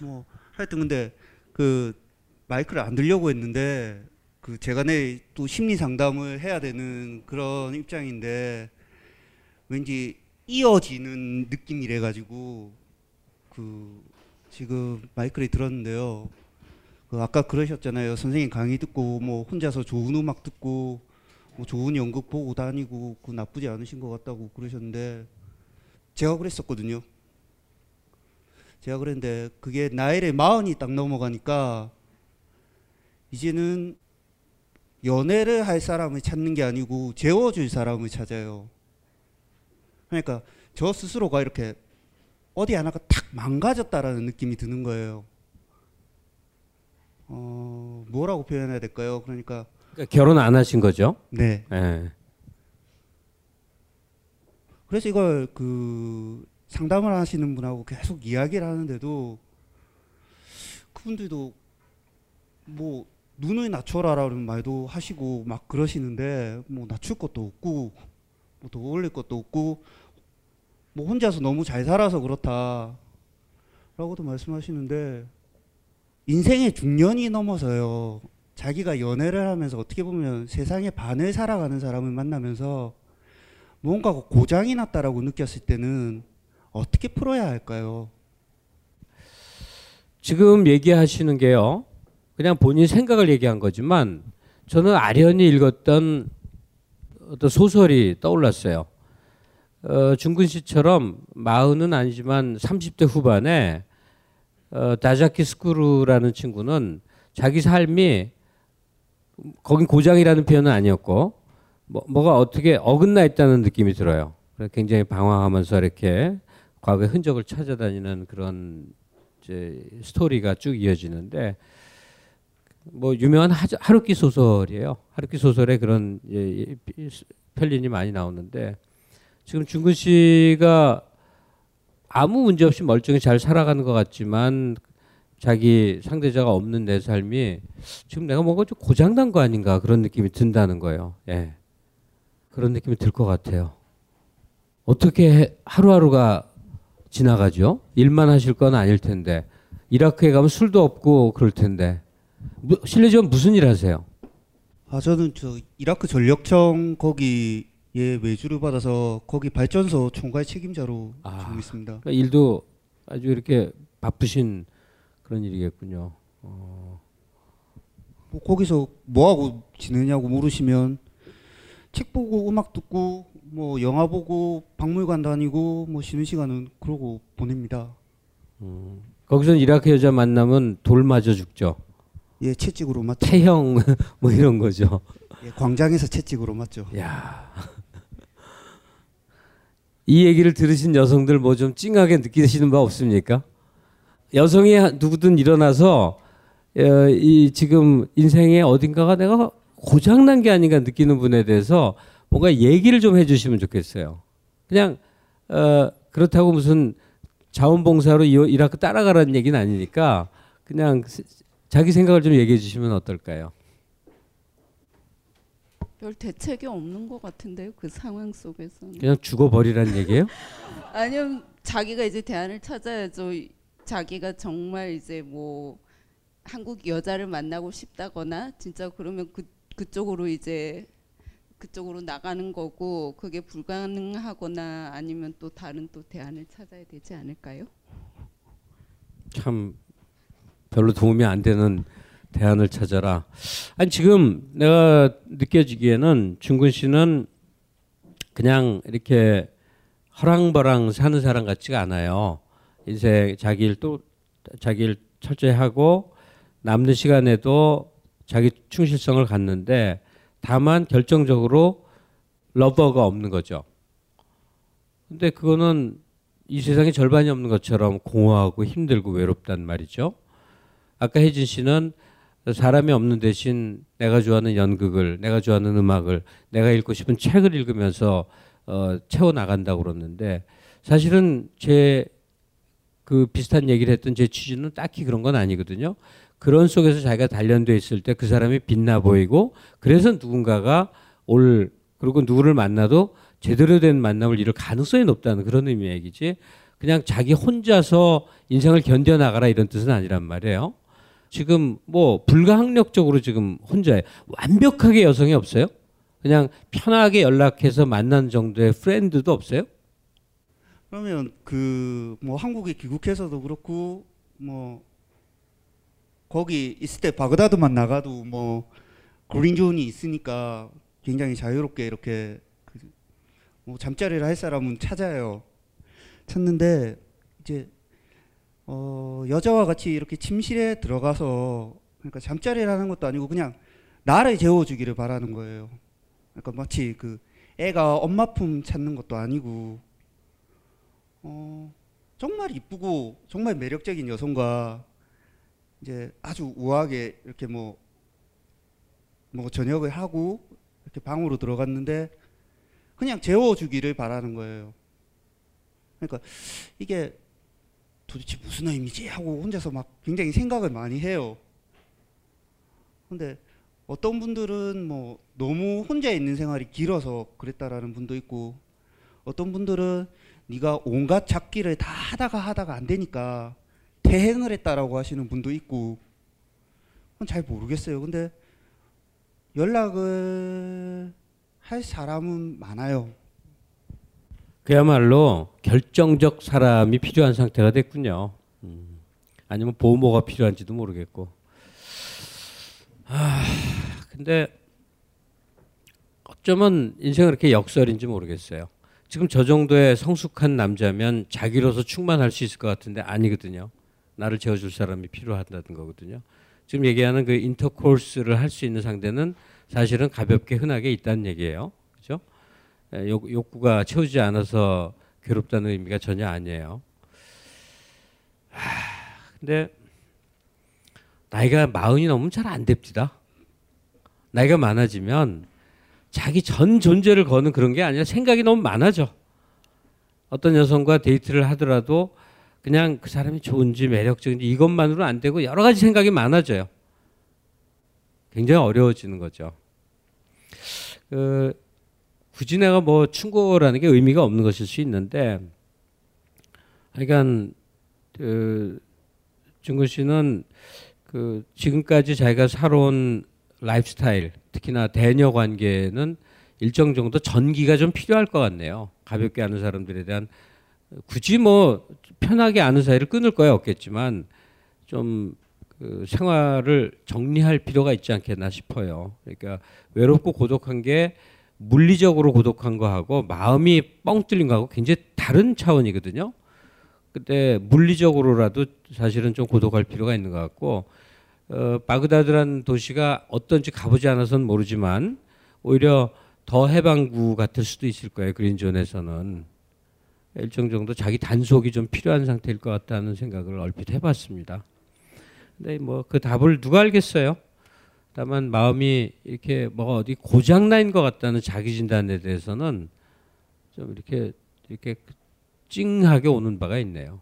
뭐 하여튼 근데 그 마이크를 안 들려고 했는데 그 제가 내일 또 심리 상담을 해야 되는 그런 입장인데 왠지 이어지는 느낌이래 가지고 그 지금 마이크를 들었는데요. 그 아까 그러셨잖아요. 선생님 강의 듣고 뭐 혼자서 좋은 음악 듣고 뭐 좋은 연극 보고 다니고 그 나쁘지 않으신 것 같다고 그러셨는데 제가 그랬었거든요. 제가 그랬는데 그게 나이를 마흔이 딱 넘어가니까 이제는 연애를 할 사람을 찾는 게 아니고 재워줄 사람을 찾아요. 그러니까 저 스스로가 이렇게 어디 하나가 탁 망가졌다라는 느낌이 드는 거예요. 어, 뭐라고 표현해야 될까요? 그러니까, 그러니까 결혼 안 하신 거죠? 네. 네. 그래서 이걸 그 상담을 하시는 분하고 계속 이야기를 하는데도 그분들도 뭐 눈을 낮춰라라는 말도 하시고 막 그러시는데 뭐 낮출 것도 없고 뭐 더 올릴 것도 없고 뭐 혼자서 너무 잘 살아서 그렇다라고도 말씀하시는데 인생의 중년이 넘어서요. 자기가 연애를 하면서 어떻게 보면 세상의 반을 살아가는 사람을 만나면서 뭔가 고장이 났다라고 느꼈을 때는 어떻게 풀어야 할까요? 지금 얘기하시는 게요. 그냥 본인 생각을 얘기한 거지만 저는 아련히 읽었던 어떤 소설이 떠올랐어요. 어, 중근 씨처럼 마흔은 아니지만 삼십 대 후반에 어, 다자키 스쿠르라는 친구는 자기 삶이 거긴 고장이라는 표현은 아니었고 뭐, 뭐가 어떻게 어긋나 있다는 느낌이 들어요. 굉장히 방황하면서 이렇게 과거의 흔적을 찾아다니는 그런 이제 스토리가 쭉 이어지는데 뭐 유명한 하, 하루키 소설이에요. 하루키 소설에 그런 예, 예, 편린이 많이 나오는데 지금 중근 씨가 아무 문제 없이 멀쩡히 잘 살아가는 것 같지만 자기 상대자가 없는 내 삶이 지금 내가 뭔가 좀 고장난 거 아닌가 그런 느낌이 든다는 거예요. 예. 그런 느낌이 들 것 같아요. 어떻게 해, 하루하루가 지나가죠? 일만 하실 건 아닐 텐데 이라크에 가면 술도 없고 그럴 텐데 실례지만 무슨 일 하세요? 아 저는 저 이라크 전력청 거기에 외주를 받아서 거기 발전소 총괄 책임자로 아, 지금 있습니다. 그러니까 일도 아주 이렇게 바쁘신 그런 일이겠군요. 어. 뭐 거기서 뭐 하고 지내냐고 물으시면 책 보고 음악 듣고 뭐 영화 보고 박물관 다니고 뭐 쉬는 시간은 그러고 보냅니다. 음. 거기서는 이라크 여자 만나면 돌 맞아 죽죠. 예, 채찍으로 맞죠. 태형 뭐 이런 거죠. 예, 광장에서 채찍으로 맞죠. 야. 이 얘기를 들으신 여성들 뭐 좀 찡하게 느끼시는 바 없습니까? 여성이 누구든 일어나서 에, 이 지금 인생의 어딘가가 내가 고장난 게 아닌가 느끼는 분에 대해서 뭔가 얘기를 좀 해주시면 좋겠어요. 그냥 어, 그렇다고 무슨 자원봉사로 이라크 따라가라는 얘기는 아니니까 그냥 자기 생각을 좀 얘기해 주시면 어떨까요? 별 대책이 없는 것 같은데요. 그 상황 속에서는. 그냥 죽어버리라는 얘기예요? 아니요. 자기가 이제 대안을 찾아야죠. 자기가 정말 이제 뭐 한국 여자를 만나고 싶다거나 진짜 그러면 그, 그쪽으로 이제 그쪽으로 나가는 거고 그게 불가능하거나 아니면 또 다른 또 대안을 찾아야 되지 않을까요? 참 별로 도움이 안 되는 대안을 찾아라. 아니 지금 내가 느껴지기에는 중근 씨는 그냥 이렇게 허랑버랑 사는 사람 같지가 않아요. 인생 자기 일 또 자기 일 철저히 하고 남는 시간에도 자기 충실성을 갖는데 다만 결정적으로 러버가 없는 거죠. 근데 그거는 이 세상에 절반이 없는 것처럼 공허하고 힘들고 외롭단 말이죠. 아까 혜진 씨는 사람이 없는 대신 내가 좋아하는 연극을, 내가 좋아하는 음악을, 내가 읽고 싶은 책을 읽으면서 어, 채워나간다고 그러는데 사실은 제 그 비슷한 얘기를 했던 제 취지는 딱히 그런 건 아니거든요. 그런 속에서 자기가 단련돼 있을 때 그 사람이 빛나 보이고 그래서 누군가가 올, 그리고 누구를 만나도 제대로 된 만남을 이룰 가능성이 높다는 그런 의미의 얘기지 그냥 자기 혼자서 인생을 견뎌나가라 이런 뜻은 아니란 말이에요. 지금 뭐 불가항력적으로 지금 혼자예요. 완벽하게 여성이 없어요? 그냥 편하게 연락해서 만난 정도의 프렌드도 없어요? 그러면 그 뭐 한국에 귀국해서도 그렇고 뭐 거기 있을 때 바그다드만 나가도 뭐 그린존이 있으니까 굉장히 자유롭게 이렇게 그 뭐 잠자리를 할 사람은 찾아요. 찾는데 이제 어, 여자와 같이 이렇게 침실에 들어가서 그러니까 잠자리를 하는 것도 아니고 그냥 나를 재워주기를 바라는 거예요. 그러니까 마치 그 애가 엄마 품 찾는 것도 아니고 어, 정말 이쁘고 정말 매력적인 여성과 이제 아주 우아하게 이렇게 뭐, 뭐 저녁을 하고 이렇게 방으로 들어갔는데 그냥 재워주기를 바라는 거예요. 그러니까 이게 도대체 무슨 의미지 하고 혼자서 막 굉장히 생각을 많이 해요. 근데 어떤 분들은 뭐 너무 혼자 있는 생활이 길어서 그랬다라는 분도 있고, 어떤 분들은 네가 온갖 잡기를 다 하다가 하다가 안 되니까 퇴행을 했다라고 하시는 분도 있고, 그건 잘 모르겠어요. 근데 연락을 할 사람은 많아요. 그야말로 결정적 사람이 필요한 상태가 됐군요. 음. 아니면 보호모가 필요한지도 모르겠고. 아, 근데 어쩌면 인생은 이렇게 역설인지 모르겠어요. 지금 저 정도의 성숙한 남자면 자기로서 충만할 수 있을 것 같은데 아니거든요. 나를 재워줄 사람이 필요하다는 거거든요. 지금 얘기하는 그 인터코스를 할 수 있는 상대는 사실은 가볍게 흔하게 있다는 얘기예요. 그죠? 욕구가 채우지 않아서 괴롭다는 의미가 전혀 아니에요. 하, 근데 나이가 마흔이 넘으면 잘 안 됩니다. 나이가 많아지면 자기 전 존재를 거는 그런 게 아니라 생각이 너무 많아져. 어떤 여성과 데이트를 하더라도 그냥 그 사람이 좋은지 매력적인지 이것만으로는 안 되고 여러 가지 생각이 많아져요. 굉장히 어려워지는 거죠. 그 굳이 내가 뭐 충고라는 게 의미가 없는 것일 수 있는데, 그러니까 그 준근 씨는 그 지금까지 자기가 살아온 라이프스타일, 특히나 대녀 관계는 일정 정도 전기가 좀 필요할 것 같네요. 가볍게 아는 사람들에 대한, 굳이 뭐 편하게 아는 사이를 끊을 거야 없겠지만 좀 그 생활을 정리할 필요가 있지 않겠나 싶어요. 그러니까 외롭고 고독한 게 물리적으로 고독한 거하고 마음이 뻥 뚫린 거하고 굉장히 다른 차원이거든요. 근데 물리적으로라도 사실은 좀 고독할 필요가 있는 것 같고, 어, 바그다드라는 도시가 어떤지 가보지 않아서는 모르지만 오히려 더 해방구 같을 수도 있을 거예요. 그린존에서는 일정 정도 자기 단속이 좀 필요한 상태일 것 같다는 생각을 얼핏 해봤습니다. 근데 뭐 그 답을 누가 알겠어요. 다만 마음이 이렇게 뭐가 어디 고장난 것 같다는 자기 진단에 대해서는 좀 이렇게 이렇게 찡하게 오는 바가 있네요.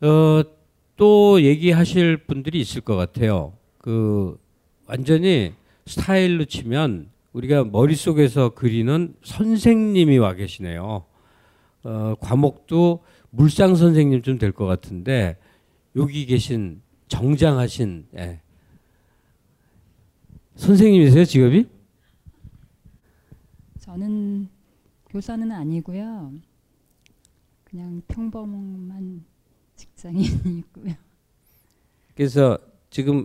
어, 또 얘기하실 분들이 있을 것 같아요. 그 완전히 스타일로 치면 우리가 머릿속에서 그리는 선생님이 와 계시네요. 어, 과목도 물상 선생님 좀 될 것 같은데 여기 계신 정장하신, 예. 선생님이세요, 직업이? 저는 교사는 아니고요. 그냥 평범한 직장인이고요. 그래서 지금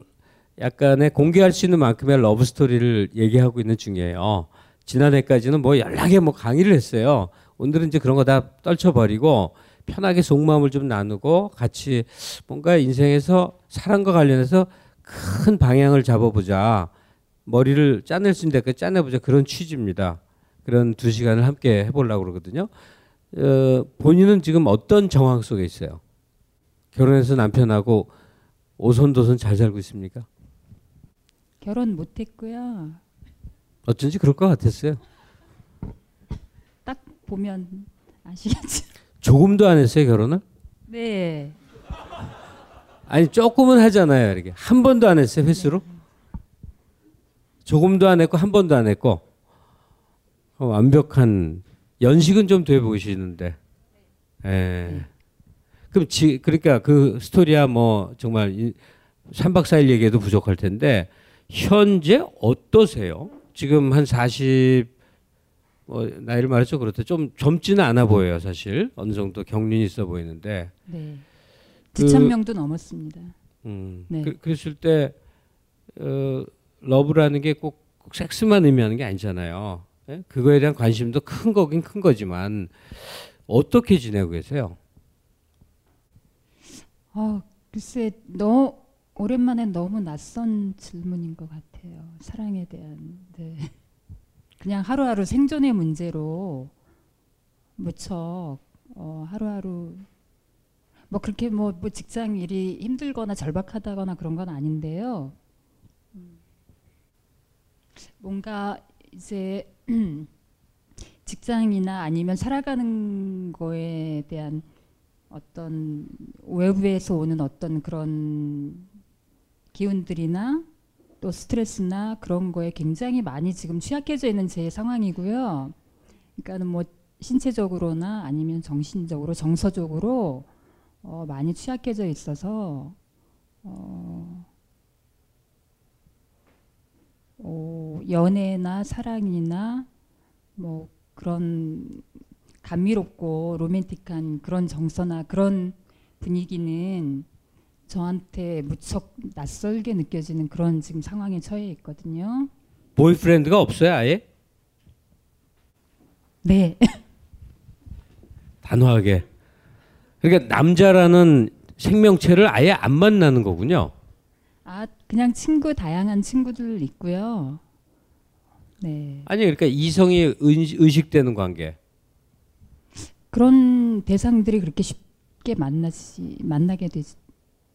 약간의 공개할 수 있는 만큼의 러브스토리를 얘기하고 있는 중이에요. 지난해까지는 뭐 연락에 뭐 강의를 했어요. 오늘은 이제 그런 거 다 떨쳐버리고 편하게 속마음을 좀 나누고 같이 뭔가 인생에서 사랑과 관련해서 큰 방향을 잡아보자. 머리를 짜낼 수 있는 데까지 짜내보자. 그런 취지입니다. 그런 두 시간을 함께 해보려고 그러거든요. 어, 본인은 지금 어떤 정황 속에 있어요? 결혼해서 남편하고 오손도손 잘 살고 있습니까? 결혼 못했고요. 어쩐지 그럴 것 같았어요. 딱 보면 아시겠죠. 조금도 안 했어요, 결혼을? 네. 아니 조금은 하잖아요. 이렇게 한 번도 안 했어요, 횟수로? 네. 조금도 안 했고 한 번도 안 했고. 어, 완벽한 연식은 좀 돼 보이시는데. 네. 예. 네. 그럼 지, 그러니까 그 스토리야 뭐 정말 이, 삼박 사일 얘기해도 부족할 텐데 현재 어떠세요? 지금 한 사십 뭐 나이를 말했죠. 그렇다. 좀 젊지는 않아 보여요, 사실. 어느 정도 경륜이 있어 보이는데. 네. 이천 명도 그, 넘었습니다. 음. 네. 그, 그랬을 때 어, 러브라는 게 꼭 섹스만 의미하는 게 아니잖아요. 예? 그거에 대한 관심도 큰 거긴 큰 거지만 어떻게 지내고 계세요? 아, 글쎄, 너 오랜만에 너무 낯선 질문인 것 같아요. 사랑에 대한. 네. 그냥 하루하루 생존의 문제로 무척 어, 하루하루 뭐 그렇게 뭐, 뭐 직장 일이 힘들거나 절박하다거나 그런 건 아닌데요. 뭔가 이제 직장이나 아니면 살아가는 거에 대한 어떤 외부에서 오는 어떤 그런 기운들이나 또 스트레스나 그런 거에 굉장히 많이 지금 취약해져 있는 제 상황이고요. 그러니까는 뭐 신체적으로나 아니면 정신적으로, 정서적으로 어 많이 취약해져 있어서 어 어 연애나 사랑이나 뭐 그런 감미롭고 로맨틱한 그런 정서나 그런 분위기는 저한테 무척 낯설게 느껴지는 그런 지금 상황에 처해 있거든요. 보이프렌드가 없어요, 아예? 네. 단호하게. 그러니까 남자라는 생명체를 아예 안 만나는 거군요. 아, 그냥 친구, 다양한 친구들 있고요. 네. 아니, 그러니까 이성이 의식되는 관계. 그런 대상들이 그렇게 쉽게 만나지, 만나게 되지,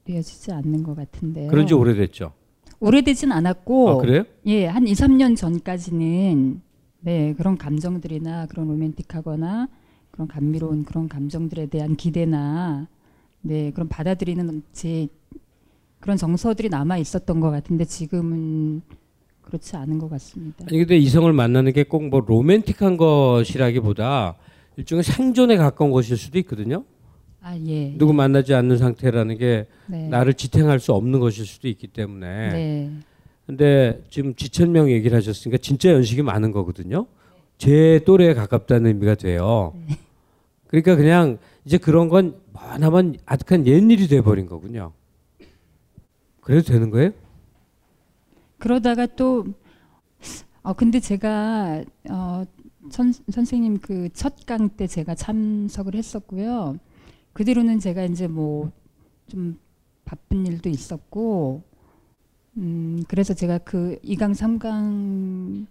되어지지 않는 것 같은데요. 그런 지 오래됐죠? 오래되진 않았고. 아, 그래요? 예, 한 이삼 년 전까지는 네, 그런 감정들이나 그런 로맨틱하거나 그런 감미로운 그런 감정들에 대한 기대나 네, 그런 받아들이는 제 그런 정서들이 남아 있었던 것 같은데 지금은 그렇지 않은 것 같습니다. 아니, 근데 이성을 만나는 게 꼭 뭐 로맨틱한 것이라기보다 일종의 생존에 가까운 것일 수도 있거든요. 아, 예. 누구 예. 만나지 않는 상태라는 게 네. 나를 지탱할 수 없는 것일 수도 있기 때문에. 네. 근데 지금 지천명 얘기를 하셨으니까 진짜 연식이 많은 거거든요. 제 또래에 가깝다는 의미가 돼요. 네. 그러니까 그냥 이제 그런 건 뭐나만 아득한 옛일이 돼버린 거군요. 그래도 되는 거예요? 그러다가 또 어, 근데 제가 어, 선, 선생님 그 첫 강 때 제가 참석을 했었고요. 그 뒤로는 제가 이제 뭐 좀 바쁜 일도 있었고 음 그래서 제가 그 이 강, 삼 강,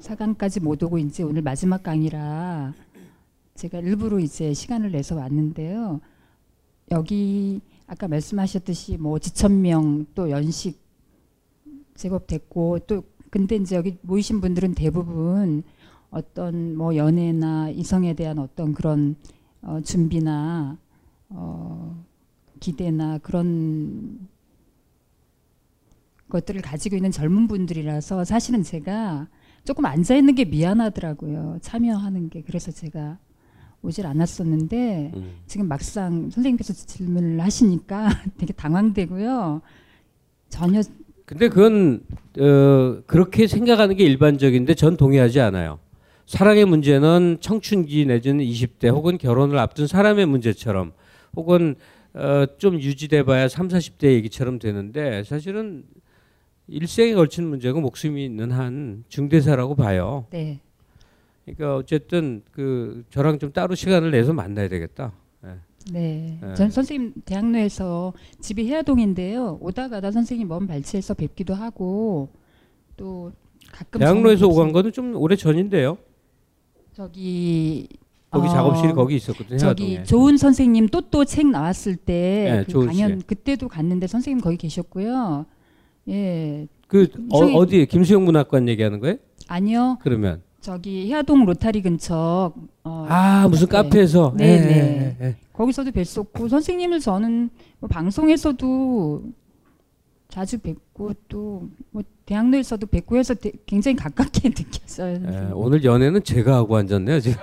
사 강까지 못 오고 이제 오늘 마지막 강이라 제가 일부러 이제 시간을 내서 왔는데요. 여기 아까 말씀하셨듯이 뭐 지천명 또 연식 제법 됐고 또 근데 이제 여기 모이신 분들은 대부분 어떤 뭐 연애나 이성에 대한 어떤 그런 어, 준비나 어, 기대나 그런 것들을 가지고 있는 젊은 분들이라서 사실은 제가 조금 앉아있는 게 미안하더라고요. 참여하는 게. 그래서 제가 오질 않았었는데 음. 지금 막상 선생님께서 질문을 하시니까 되게 당황되고요. 전혀. 근데 그건 어, 그렇게 생각하는 게 일반적인데 전 동의하지 않아요. 사랑의 문제는 청춘기 내지는 이십 대 혹은 결혼을 앞둔 사람의 문제처럼 혹은 어 좀 유지돼봐야 삼사십 대 얘기처럼 되는데 사실은 일생에 걸친 문제고 목숨이 있는 한 중대사라고 봐요. 네. 그러니까 어쨌든 그 저랑 좀 따로 시간을 내서 만나야 되겠다. 네. 네. 네. 전 선생님 대학로에서 집이 해화동인데요. 오다가다 선생님 먼 발치에서 뵙기도 하고 또 가끔 대학로에서 오고 간 거는 좀 오래 전인데요. 저기 거기 어, 작업실이 거기 있었거든요. 저기 해화동에. 좋은 선생님 또또 책 나왔을 때 네, 그 강연 씨. 그때도 갔는데 선생님 거기 계셨고요. 예. 그 어, 어디 김수영 문학관 얘기하는 거예요? 아니요. 그러면 저기 해화동 로타리 근처 어, 아 무슨 네. 카페에서 네네 네. 네. 거기서도 뵀었고 선생님을 저는 뭐 방송에서도 자주 뵙고 또 뭐 대학로에서도 뵙고 해서 대, 굉장히 가깝게 느꼈어요. 네, 오늘 연애는 제가 하고 앉았네요 지금.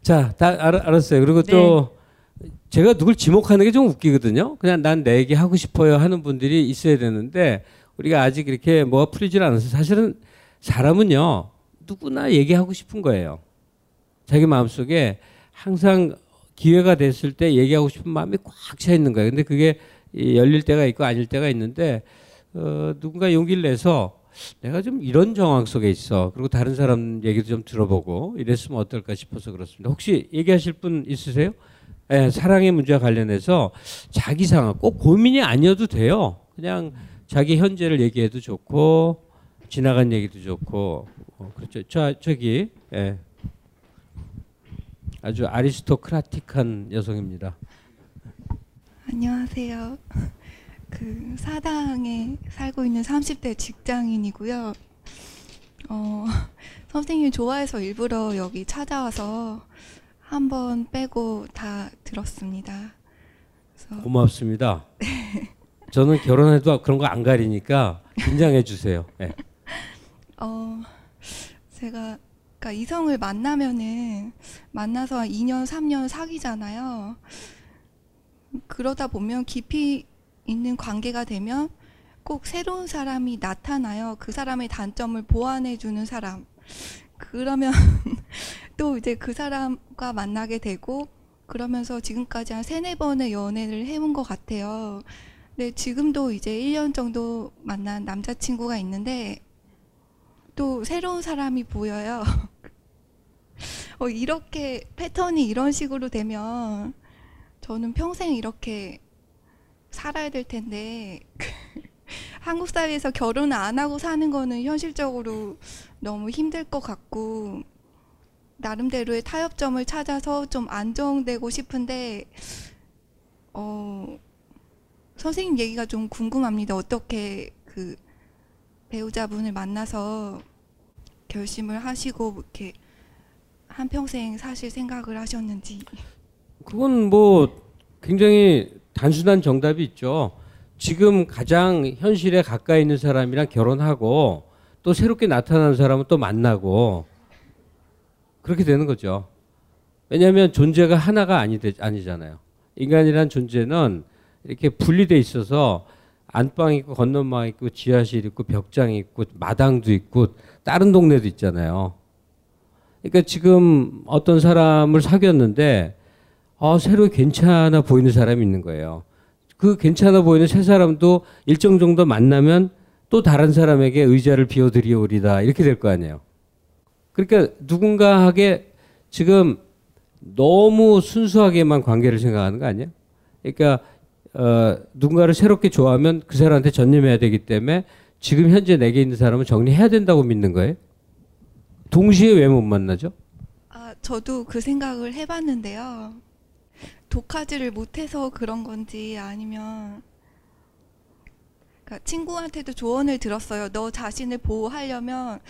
자, 다 알, 알았어요. 그리고 네. 또 제가 누굴 지목하는 게 좀 웃기거든요. 그냥 난 내 얘기 하고 싶어요 하는 분들이 있어야 되는데 우리가 아직 이렇게 뭐가 풀리질 않아서 사실은 사람은요 누구나 얘기하고 싶은 거예요. 자기 마음속에 항상 기회가 됐을 때 얘기하고 싶은 마음이 꽉 차 있는 거예요. 근데 그게 열릴 때가 있고 아닐 때가 있는데 어, 누군가 용기를 내서 내가 좀 이런 정황 속에 있어. 그리고 다른 사람 얘기도 좀 들어보고 이랬으면 어떨까 싶어서 그렇습니다. 혹시 얘기하실 분 있으세요? 예, 사랑의 문제와 관련해서 자기 상황 꼭 고민이 아니어도 돼요. 그냥 자기 현재를 얘기해도 좋고 지나간 얘기도 좋고 어, 그렇죠. 저, 저기 예. 아주 아리스토크라틱한 여성입니다. 안녕하세요. 그 사당에 살고 있는 삼십 대 직장인이고요. 어, 선생님 좋아해서 일부러 여기 찾아와서 한 번 빼고 다 들었습니다. 그래서 고맙습니다. 네. 저는 결혼해도 그런 거 안 가리니까 긴장해 주세요. 네. 어, 제가 그러니까 이성을 만나면은 만나서 이 년, 삼 년 사귀잖아요. 그러다 보면 깊이 있는 관계가 되면 꼭 새로운 사람이 나타나요. 그 사람의 단점을 보완해 주는 사람. 그러면 또 이제 그 사람과 만나게 되고, 그러면서 지금까지 한 세네 번의 연애를 해온 것 같아요. 근데 지금도 이제 일 년 정도 만난 남자친구가 있는데 또 새로운 사람이 보여요. 어, 이렇게 패턴이 이런 식으로 되면 저는 평생 이렇게 살아야 될 텐데 한국 사회에서 결혼 안 하고 사는 거는 현실적으로 너무 힘들 것 같고, 나름대로의 타협점을 찾아서 좀 안정되고 싶은데 어, 선생님 얘기가 좀 궁금합니다. 어떻게 그 배우자분을 만나서 결심을 하시고 이렇게 한평생 사실 생각을 하셨는지. 그건 뭐 굉장히 단순한 정답이 있죠. 지금 가장 현실에 가까이 있는 사람이랑 결혼하고 또 새롭게 나타나는 사람은 또 만나고 그렇게 되는 거죠. 왜냐하면 존재가 하나가 아니, 아니잖아요. 인간이란 존재는 이렇게 분리돼 있어서 안방 있고 건너방 있고 지하실 있고 벽장 있고 마당도 있고 다른 동네도 있잖아요. 그러니까 지금 어떤 사람을 사귀었는데 어, 새로 괜찮아 보이는 사람이 있는 거예요. 그 괜찮아 보이는 세 사람도 일정 정도 만나면 또 다른 사람에게 의자를 비워드리오리다 이렇게 될 거 아니에요. 그러니까 누군가에게 지금 너무 순수하게만 관계를 생각하는 거 아니에요? 그러니까 어, 누군가를 새롭게 좋아하면 그 사람한테 전념해야 되기 때문에 지금 현재 내게 있는 사람은 정리해야 된다고 믿는 거예요? 동시에 왜 못 만나죠? 아, 저도 그 생각을 해봤는데요. 독하지를 못해서 그런 건지 아니면 그러니까 친구한테도 조언을 들었어요. 너 자신을 보호하려면,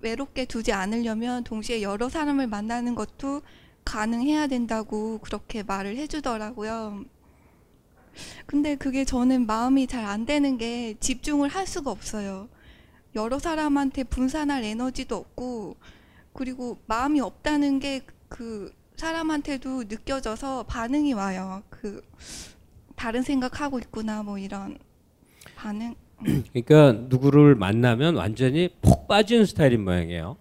외롭게 두지 않으려면 동시에 여러 사람을 만나는 것도 가능해야 된다고 그렇게 말을 해주더라고요. 근데 그게 저는 마음이 잘 안 되는 게 집중을 할 수가 없어요. 여러 사람한테 분산할 에너지도 없고, 그리고 마음이 없다는 게 그 사람한테도 느껴져서 반응이 와요. 그 다른 생각하고 있구나 뭐 이런 반응. 그러니까 누구를 만나면 완전히 폭 빠지는 스타일인 모양이에요.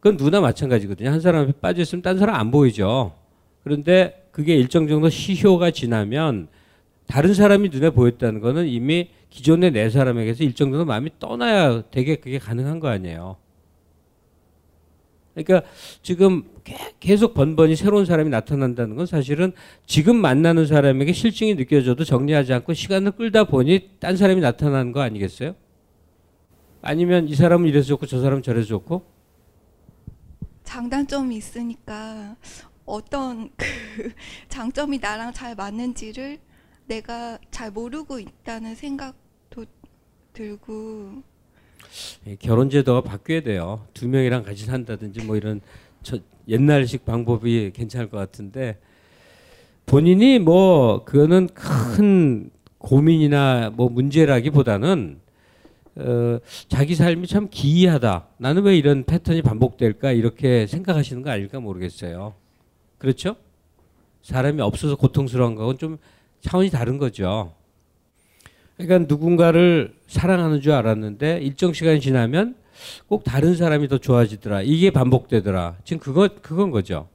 그건 누구나 마찬가지거든요. 한 사람 앞에 빠져있으면 딴 사람 안 보이죠. 그런데 그게 일정 정도 시효가 지나면 다른 사람이 눈에 보였다는 거는 이미 기존의 내 사람에게서 일정 정도 마음이 떠나야 되게 그게 가능한 거 아니에요. 그러니까 지금 계속 번번이 새로운 사람이 나타난다는 건 사실은 지금 만나는 사람에게 실증이 느껴져도 정리하지 않고 시간을 끌다 보니 딴 사람이 나타나는 거 아니겠어요? 아니면 이 사람은 이래서 좋고 저 사람은 저래서 좋고? 장단점이 있으니까 어떤 그 장점이 나랑 잘 맞는지를 내가 잘 모르고 있다는 생각도 들고. 결혼 제도가 바뀌어야 돼요. 두 명이랑 같이 산다든지 뭐 이런 저 옛날식 방법이 괜찮을 것 같은데, 본인이 뭐 그거는 큰 고민이나 뭐 문제라기보다는 어, 자기 삶이 참 기이하다, 나는 왜 이런 패턴이 반복될까 이렇게 생각하시는 거 아닐까 모르겠어요. 그렇죠? 사람이 없어서 고통스러운 거하고는 좀 차원이 다른 거죠. 그러니까 누군가를 사랑하는 줄 알았는데 일정 시간이 지나면 꼭 다른 사람이 더 좋아지더라, 이게 반복되더라, 지금 그거, 그건 거죠.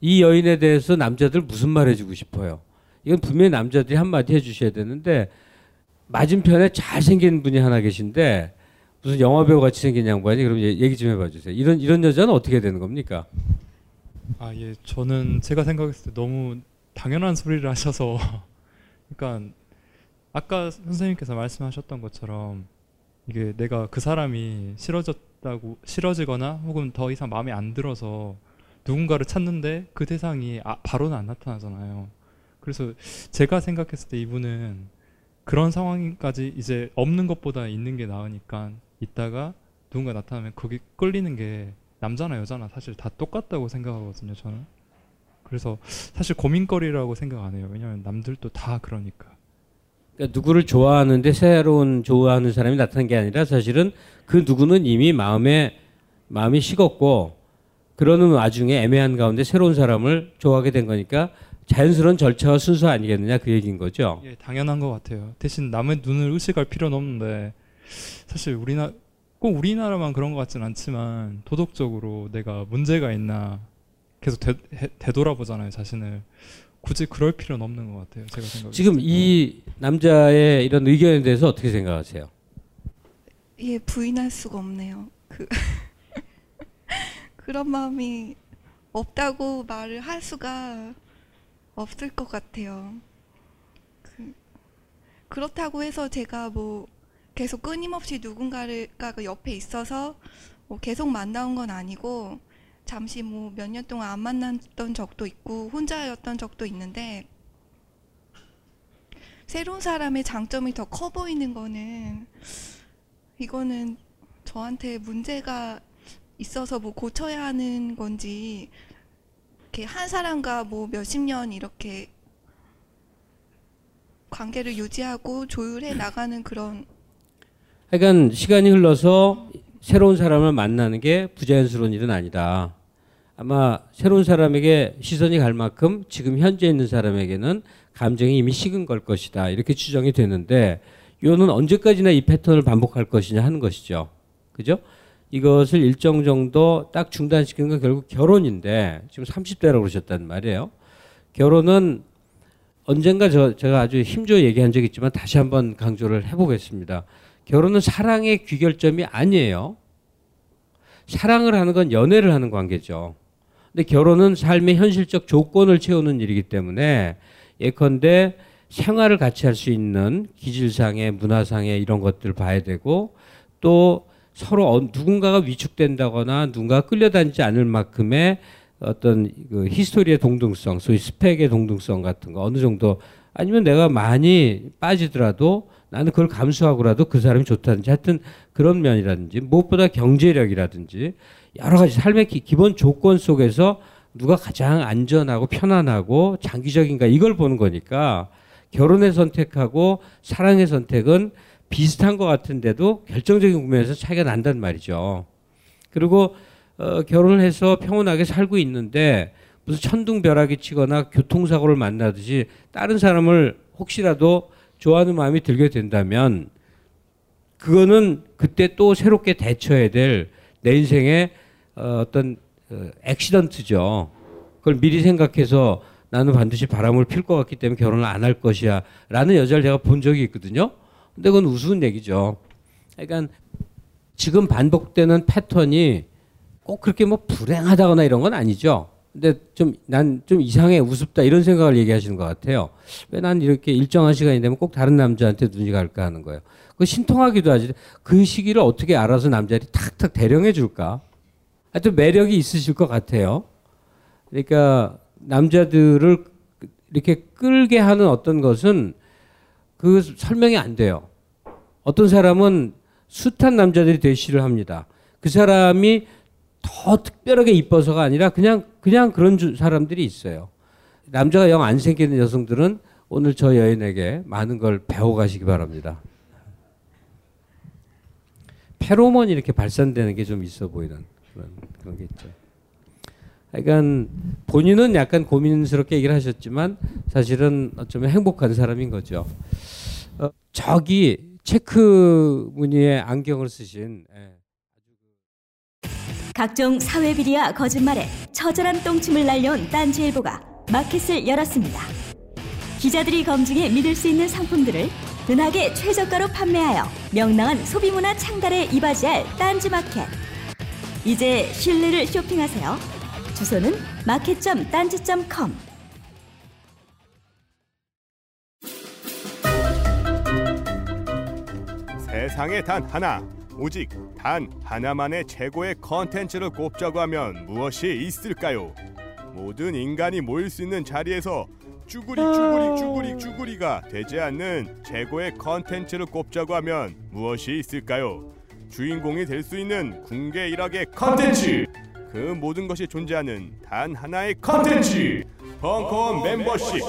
이 여인에 대해서 남자들 무슨 말 해주고 싶어요? 이건 분명히 남자들이 한마디 해주셔야 되는데, 맞은편에 잘생긴 분이 하나 계신데 무슨 영화배우 같이 생긴 양반이, 그럼 얘기 좀 해봐 주세요. 이런, 이런 여자는 어떻게 되는 겁니까? 아, 예, 저는 제가 생각했을 때 너무 당연한 소리를 하셔서 그러니까 아까 선생님께서 말씀하셨던 것처럼 이게 내가 그 사람이 싫어졌다고, 싫어지거나 혹은 더 이상 마음에 안 들어서 누군가를 찾는데 그 대상이 아, 바로는 안 나타나잖아요. 그래서 제가 생각했을 때 이분은 그런 상황까지 이제 없는 것보다 있는 게 나으니까 있다가 누군가 나타나면 거기 끌리는 게 남자나 여자나 사실 다 똑같다고 생각하거든요, 저는. 그래서 사실 고민거리라고 생각 안 해요. 왜냐하면 남들도 다 그러니까. 그러니까 누구를 좋아하는데 새로운 좋아하는 사람이 나타난 게 아니라 사실은 그 누구는 이미 마음에 마음이 식었고 그러는 와중에 애매한 가운데 새로운 사람을 좋아하게 된 거니까 자연스러운 절차와 순서 아니겠느냐 그 얘기인 거죠. 예, 당연한 것 같아요. 대신 남의 눈을 의식할 필요는 없는데 사실 우리나 꼭 우리나라만 그런 것 같진 않지만 도덕적으로 내가 문제가 있나 계속 되, 해, 되돌아보잖아요, 자신을. 굳이 그럴 필요는 없는 것 같아요, 제가 생각했을 때. 지금 이 남자의 이런 의견에 대해서 어떻게 생각하세요? 예, 부인할 수가 없네요. 그 그런 마음이 없다고 말을 할 수가 없을 것 같아요. 그, 그렇다고 해서 제가 뭐 계속 끊임없이 누군가가 옆에 있어서 뭐 계속 만나온 건 아니고 잠시 뭐 몇 년 동안 안 만났던 적도 있고 혼자였던 적도 있는데 새로운 사람의 장점이 더 커 보이는 거는 이거는 저한테 문제가 있어서 뭐 고쳐야 하는 건지 이렇게 한 사람과 뭐 몇십 년 이렇게 관계를 유지하고 조율해 나가는 그런. 하여간 시간이 흘러서 새로운 사람을 만나는 게 부자연스러운 일은 아니다. 아마 새로운 사람에게 시선이 갈 만큼 지금 현재 있는 사람에게는 감정이 이미 식은 걸 것이다. 이렇게 추정이 되는데 이거는 언제까지나 이 패턴을 반복할 것이냐 하는 것이죠. 그죠? 이것을 일정 정도 딱 중단시키는 건 결국 결혼인데 지금 삼십 대라고 그러셨단 말이에요. 결혼은 언젠가 저, 제가 아주 힘줘 얘기한 적이 있지만 다시 한번 강조를 해보겠습니다. 결혼은 사랑의 귀결점이 아니에요. 사랑을 하는 건 연애를 하는 관계죠. 근데 결혼은 삶의 현실적 조건을 채우는 일이기 때문에 예컨대 생활을 같이 할 수 있는 기질상의 문화상의 이런 것들을 봐야 되고 또 서로 누군가가 위축된다거나 누군가가 끌려다니지 않을 만큼의 어떤 그 히스토리의 동등성, 소위 스펙의 동등성 같은 거 어느 정도 아니면 내가 많이 빠지더라도 나는 그걸 감수하고라도 그 사람이 좋다든지 하여튼 그런 면이라든지 무엇보다 경제력이라든지 여러 가지 삶의 기, 기본 조건 속에서 누가 가장 안전하고 편안하고 장기적인가 이걸 보는 거니까 결혼의 선택하고 사랑의 선택은 비슷한 것 같은데도 결정적인 국면에서 차이가 난단 말이죠. 그리고 어, 결혼을 해서 평온하게 살고 있는데 무슨 천둥벼락이 치거나 교통사고를 만나듯이 다른 사람을 혹시라도 좋아하는 마음이 들게 된다면 그거는 그때 또 새롭게 대처해야 될 내 인생의 어, 어떤 어, 액시던트죠. 그걸 미리 생각해서 나는 반드시 바람을 필 것 같기 때문에 결혼을 안 할 것이야 라는 여자를 제가 본 적이 있거든요. 근데 그건 우스운 얘기죠. 그러니까 지금 반복되는 패턴이 꼭 그렇게 뭐 불행하다거나 이런 건 아니죠. 근데 좀 난 좀 이상해 우습다 이런 생각을 얘기하시는 것 같아요. 왜 난 이렇게 일정한 시간이 되면 꼭 다른 남자한테 눈이 갈까 하는 거예요. 그 신통하기도 하지. 그 시기를 어떻게 알아서 남자들이 탁탁 대령해 줄까. 하여튼 매력이 있으실 것 같아요. 그러니까 남자들을 이렇게 끌게 하는 어떤 것은 그 설명이 안 돼요. 어떤 사람은 숱한 남자들이 대시를 합니다. 그 사람이 더 특별하게 이뻐서가 아니라 그냥 그냥 그런 주, 사람들이 있어요. 남자가 영 안 생기는 여성들은 오늘 저 여인에게 많은 걸 배워가시기 바랍니다. 페로몬이 이렇게 발산되는 게 좀 있어 보이는 그런, 그런 게 있죠. 그러니까 본인은 약간 고민스럽게 얘기를 하셨지만 사실은 어쩌면 행복한 사람인 거죠. 어, 저기 체크 무늬의 안경을 쓰신 예. 각종 사회비리와 거짓말에 처절한 똥침을 날려온 딴지일보가 마켓을 열었습니다. 기자들이 검증해 믿을 수 있는 상품들을 은하계 최저가로 판매하여 명랑한 소비문화 창달에 이바지할 딴지마켓. 이제 신뢰를 쇼핑하세요. 주소는 마켓 점 딴지 점 컴. 세상에 단 하나, 오직 단 하나만의 최고의 컨텐츠를 꼽자고 하면 무엇이 있을까요? 모든 인간이 모일 수 있는 자리에서 쭈구리 쭈구리 쭈구리 쭈구리가 되지 않는 최고의 컨텐츠를 꼽자고 하면 무엇이 있을까요? 주인공이 될 수 있는 궁계 일학의 컨텐츠! 그 모든 것이 존재하는 단 하나의 컨텐츠! 벙커원 멤버십!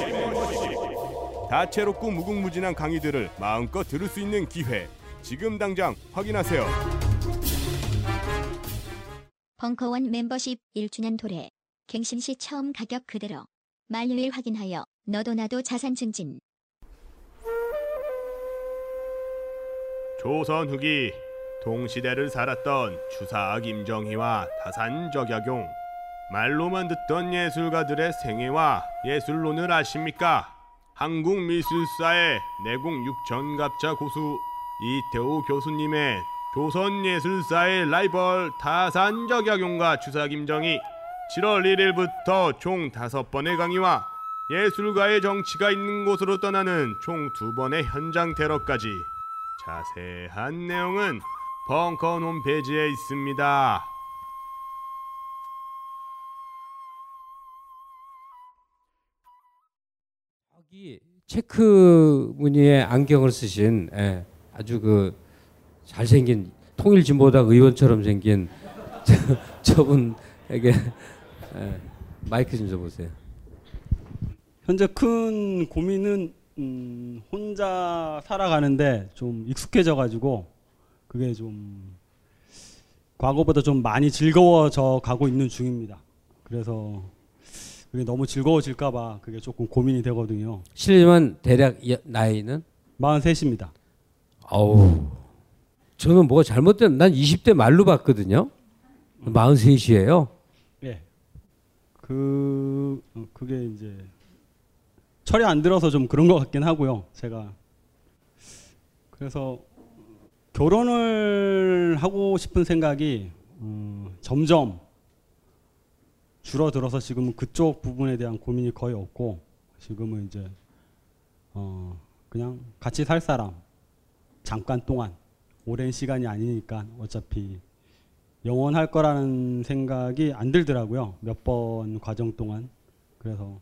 다채롭고 무궁무진한 강의들을 마음껏 들을 수 있는 기회! 지금 당장 확인하세요! 벙커원 멤버십 일 주년 도래 갱신시 처음 가격 그대로 만료일 확인하여 너도 나도 자산 증진. 조선 후기 동시대를 살았던 추사 김정희와 다산 적약용, 말로만 듣던 예술가들의 생애와 예술론을 아십니까? 한국미술사의 내공 육천갑자 고수 이태호 교수님의 조선예술사의 라이벌 다산 적약용과 추사 김정희, 칠월 일일부터 총 다섯 번의 강의와 예술가의 정치가 있는 곳으로 떠나는 총 두 번의 현장 테러까지 자세한 내용은 벙커원 홈페이지에 있습니다. 여기 체크 무늬의 안경을 쓰신, 예, 아주 그 잘생긴 통일진보당 의원처럼 생긴 저, 저분에게 예, 마이크 좀 줘보세요. 현재 큰 고민은 음, 혼자 살아가는데 좀 익숙해져가지고 그게 좀 과거보다 좀 많이 즐거워져 가고 있는 중입니다. 그래서 그게 너무 즐거워질까봐 그게 조금 고민이 되거든요. 실례지만 대략 나이는? 마흔셋입니다. 아우, 저는 뭐가 잘못된, 난 이십 대 말로 봤거든요. 마흔셋이에요? 네. 그, 그게 이제 철이 안 들어서 좀 그런 것 같긴 하고요. 제가 그래서 결혼을 하고 싶은 생각이 음, 점점 줄어들어서 지금은 그쪽 부분에 대한 고민이 거의 없고, 지금은 이제 어, 그냥 같이 살 사람 잠깐 동안 오랜 시간이 아니니까 어차피 영원할 거라는 생각이 안 들더라고요. 몇 번 과정 동안. 그래서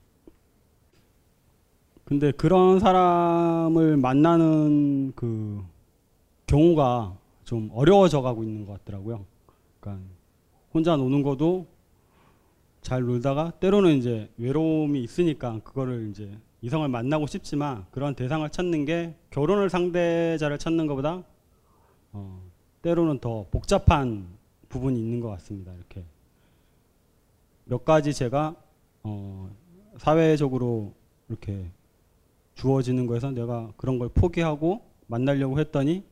근데 그런 사람을 만나는 그 경우가 좀 어려워져 가고 있는 것 같더라고요. 그러니까 혼자 노는 것도 잘 놀다가 때로는 이제 외로움이 있으니까 그거를 이제 이성을 만나고 싶지만 그런 대상을 찾는 게 결혼을 상대자를 찾는 것보다 어 때로는 더 복잡한 부분이 있는 것 같습니다. 이렇게 몇 가지 제가 어 사회적으로 이렇게 주어지는 거에서 내가 그런 걸 포기하고 만나려고 했더니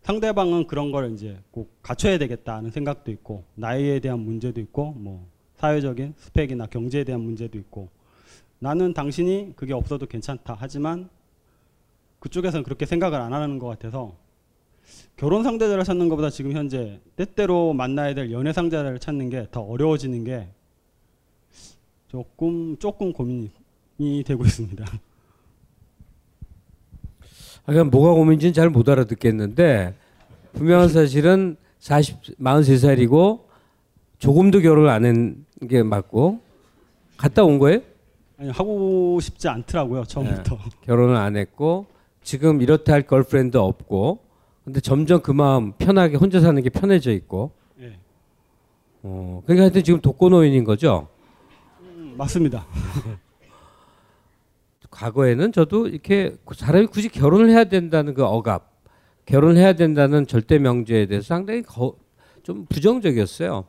상대방은 그런 걸 이제 꼭 갖춰야 되겠다는 생각도 있고, 나이에 대한 문제도 있고, 뭐 사회적인 스펙이나 경제에 대한 문제도 있고, 나는 당신이 그게 없어도 괜찮다 하지만 그쪽에서는 그렇게 생각을 안 하는 것 같아서 결혼 상대자를 찾는 것보다 지금 현재 때때로 만나야 될 연애 상대자를 찾는 게 더 어려워지는 게 조금 조금 고민이 되고 있습니다. 그냥 뭐가 고민인지는 잘 못 알아듣겠는데, 분명한 사실은 사십, 마흔세 살이고 조금도 결혼을 안 한 게 맞고, 갔다 온 거예요? 아니, 하고 싶지 않더라고요, 처음부터. 네, 결혼을 안 했고, 지금 이렇다 할 걸프렌드 없고, 근데 점점 그 마음 편하게 혼자 사는 게 편해져 있고. 네. 어, 그러니까 하여튼 지금 독거노인인 거죠? 음, 맞습니다. 과거에는 저도 이렇게 사람이 굳이 결혼을 해야 된다는 그 억압, 결혼을 해야 된다는 절대 명제에 대해서 상당히 거, 좀 부정적이었어요.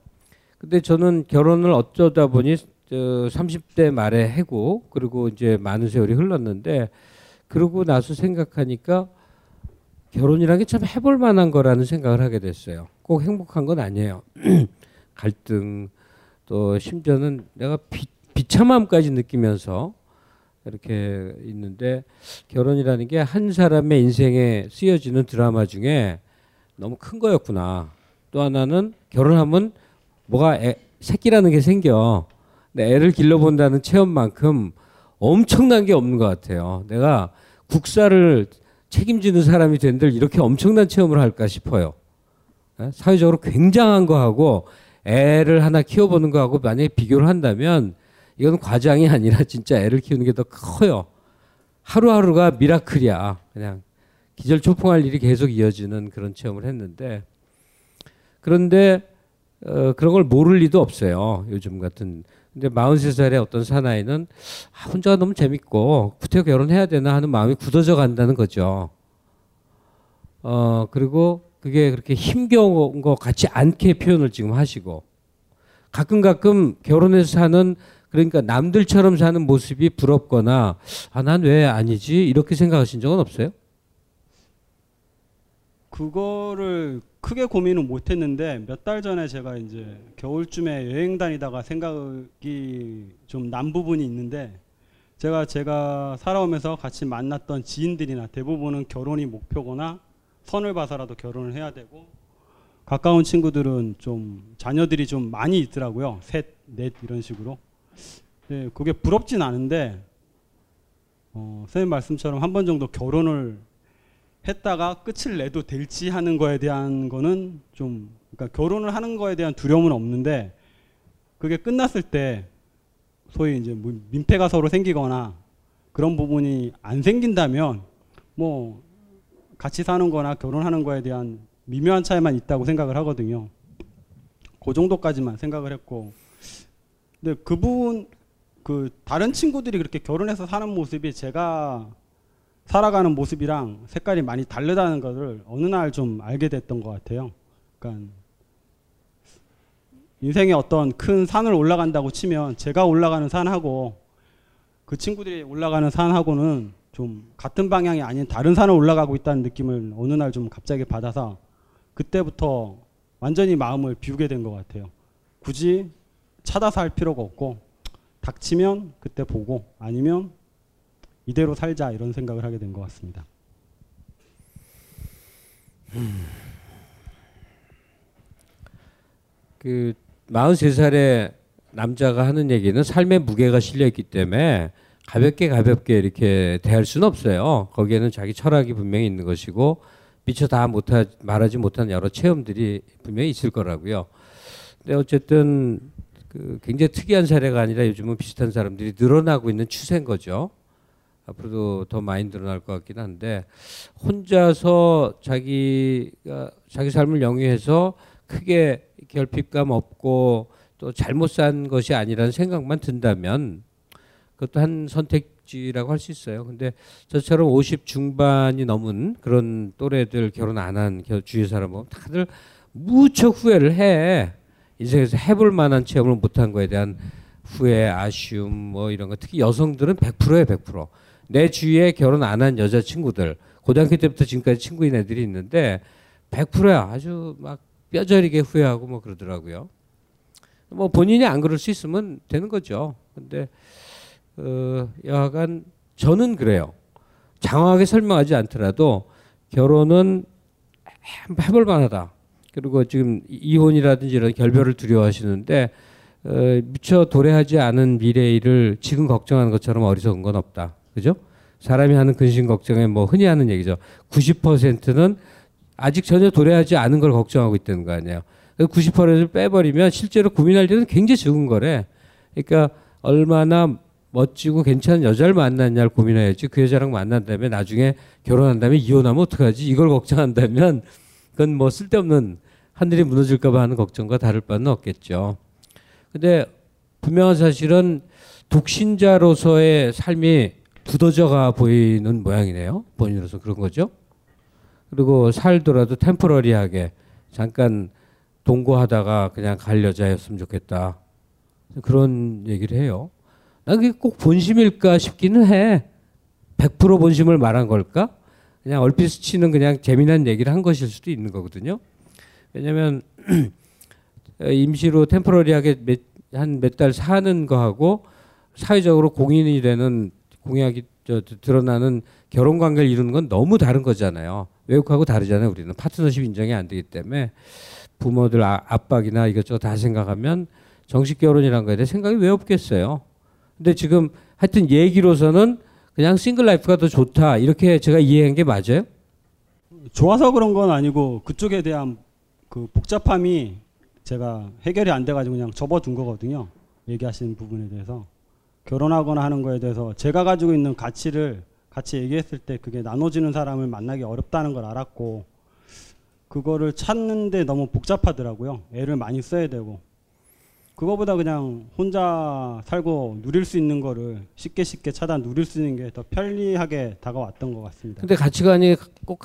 근데 저는 결혼을 어쩌다 보니 삼십 대 말에 하고, 그리고 이제 많은 세월이 흘렀는데, 그러고 나서 생각하니까 결혼이라는 게 참 해볼 만한 거라는 생각을 하게 됐어요. 꼭 행복한 건 아니에요. 갈등, 또 심지어는 내가 비, 비참함까지 느끼면서 이렇게 있는데, 결혼이라는 게 한 사람의 인생에 쓰여지는 드라마 중에 너무 큰 거였구나. 또 하나는 결혼하면 뭐가 애, 새끼라는 게 생겨. 근데 애를 길러본다는 체험만큼 엄청난 게 없는 것 같아요. 내가 국사를 책임지는 사람이 된들 이렇게 엄청난 체험을 할까 싶어요. 사회적으로 굉장한 거하고 애를 하나 키워보는 거하고 만약에 비교를 한다면 이건 과장이 아니라 진짜 애를 키우는 게 더 커요. 하루하루가 미라클이야. 그냥 기절초풍할 일이 계속 이어지는 그런 체험을 했는데, 그런데 어, 그런 걸 모를 리도 없어요. 요즘 같은. 근데 마흔세 살의 어떤 사나이는 아, 혼자가 너무 재밌고 구태여 결혼해야 되나 하는 마음이 굳어져 간다는 거죠. 어, 그리고 그게 그렇게 힘겨운 것 같지 않게 표현을 지금 하시고 가끔 가끔 결혼해서 사는 그러니까 남들처럼 사는 모습이 부럽거나 아, 난 왜 아니지? 이렇게 생각하신 적은 없어요? 그거를 크게 고민은 못 했는데 몇 달 전에 제가 이제 겨울쯤에 여행 다니다가 생각이 좀 난 부분이 있는데 제가 제가 살아오면서 같이 만났던 지인들이나 대부분은 결혼이 목표거나 선을 봐서라도 결혼을 해야 되고 가까운 친구들은 좀 자녀들이 좀 많이 있더라고요. 셋, 넷 이런 식으로. 네, 그게 부럽진 않은데 어, 선생님 말씀처럼 한 번 정도 결혼을 했다가 끝을 내도 될지 하는 거에 대한 거는 좀 그러니까 결혼을 하는 거에 대한 두려움은 없는데 그게 끝났을 때 소위 이제 민폐가 서로 생기거나 그런 부분이 안 생긴다면 뭐 같이 사는 거나 결혼하는 거에 대한 미묘한 차이만 있다고 생각을 하거든요. 그 정도까지만 생각을 했고 근데 그 부분 그 다른 친구들이 그렇게 결혼해서 사는 모습이 제가 살아가는 모습이랑 색깔이 많이 다르다는 것을 어느 날 좀 알게 됐던 것 같아요. 그러니까 인생의 어떤 큰 산을 올라간다고 치면 제가 올라가는 산하고 그 친구들이 올라가는 산하고는 좀 같은 방향이 아닌 다른 산을 올라가고 있다는 느낌을 어느 날 좀 갑자기 받아서 그때부터 완전히 마음을 비우게 된 것 같아요. 굳이 찾아서 할 필요가 없고 닥치면 그때 보고 아니면 이대로 살자 이런 생각을 하게 된 것 같습니다. 음. 그 마흔세 살의 남자가 하는 얘기는 삶의 무게가 실려있기 때문에 가볍게 가볍게 이렇게 대할 수는 없어요. 거기에는 자기 철학이 분명히 있는 것이고 미처 다 못하, 말하지 못한 여러 체험들이 분명히 있을 거라고요. 근데 어쨌든 그 굉장히 특이한 사례가 아니라 요즘은 비슷한 사람들이 늘어나고 있는 추세인 거죠. 앞으로도 더 많이 늘어날 것 같긴 한데 혼자서 자기가 자기 삶을 영위해서 크게 결핍감 없고 또 잘못 산 것이 아니라는 생각만 든다면 그것도 한 선택지라고 할 수 있어요. 근데 저처럼 오십 중반이 넘은 그런 또래들 결혼 안 한 주위 사람 보면 다들 무척 후회를 해. 인생에서 해볼 만한 체험을 못한 거에 대한 후회, 아쉬움 뭐 이런 거 특히 여성들은 백 퍼센트예요. 백 퍼센트. 내 주위에 결혼 안 한 여자친구들 고등학교 때부터 지금까지 친구인 애들이 있는데 백 퍼센트야. 아주 막 뼈저리게 후회하고 뭐 그러더라고요. 뭐 본인이 안 그럴 수 있으면 되는 거죠. 근데 어, 여하간 저는 그래요. 장황하게 설명하지 않더라도 결혼은 해볼 만하다. 그리고 지금 이혼이라든지 이런 결별을 두려워하시는데 어, 미처 도래하지 않은 미래를 지금 걱정하는 것처럼 어리석은 건 없다. 그죠? 사람이 하는 근심 걱정에 뭐 흔히 하는 얘기죠. 구십 퍼센트는 아직 전혀 도래하지 않은 걸 걱정하고 있다는 거 아니에요. 구십 퍼센트를 빼버리면 실제로 고민할 때는 굉장히 적은 거래. 그러니까 얼마나 멋지고 괜찮은 여자를 만났냐를 고민해야지 그 여자랑 만난 다음에 나중에 결혼한 다음에 이혼하면 어떡하지? 이걸 걱정한다면 그건 뭐 쓸데없는 하늘이 무너질까 봐 하는 걱정과 다를 바는 없겠죠. 근데 분명한 사실은 독신자로서의 삶이 굳어져가 보이는 모양이네요. 본인으로서 그런 거죠. 그리고 살더라도 템포러리하게 잠깐 동거하다가 그냥 갈 여자였으면 좋겠다. 그런 얘기를 해요. 난 그게 꼭 본심일까 싶기는 해. 백 퍼센트 본심을 말한 걸까? 그냥 얼핏 스치는 그냥 재미난 얘기를 한 것일 수도 있는 거거든요. 왜냐면 임시로 템포러리하게 한 몇 달 사는 거하고 사회적으로 공인이 되는 공약이 저, 드러나는 결혼 관계를 이루는 건 너무 다른 거잖아요. 외국하고 다르잖아요. 우리는 파트너십 인정이 안 되기 때문에 부모들 압박이나 이것저것 다 생각하면 정식 결혼이란 거에 대해 생각이 왜 없겠어요. 근데 지금 하여튼 얘기로서는 그냥 싱글 라이프가 더 좋다 이렇게 제가 이해한 게 맞아요? 좋아서 그런 건 아니고 그쪽에 대한 그 복잡함이 제가 해결이 안 돼가지고 그냥 접어둔 거거든요. 얘기하시는 부분에 대해서 결혼하거나 하는 거에 대해서 제가 가지고 있는 가치를 같이 얘기했을 때 그게 나눠지는 사람을 만나기 어렵다는 걸 알았고 그거를 찾는데 너무 복잡하더라고요. 애를 많이 써야 되고. 그거보다 그냥 혼자 살고 누릴 수 있는 거를 쉽게 쉽게 찾아 누릴 수 있는 게 더 편리하게 다가왔던 것 같습니다. 근데 가치관이 꼭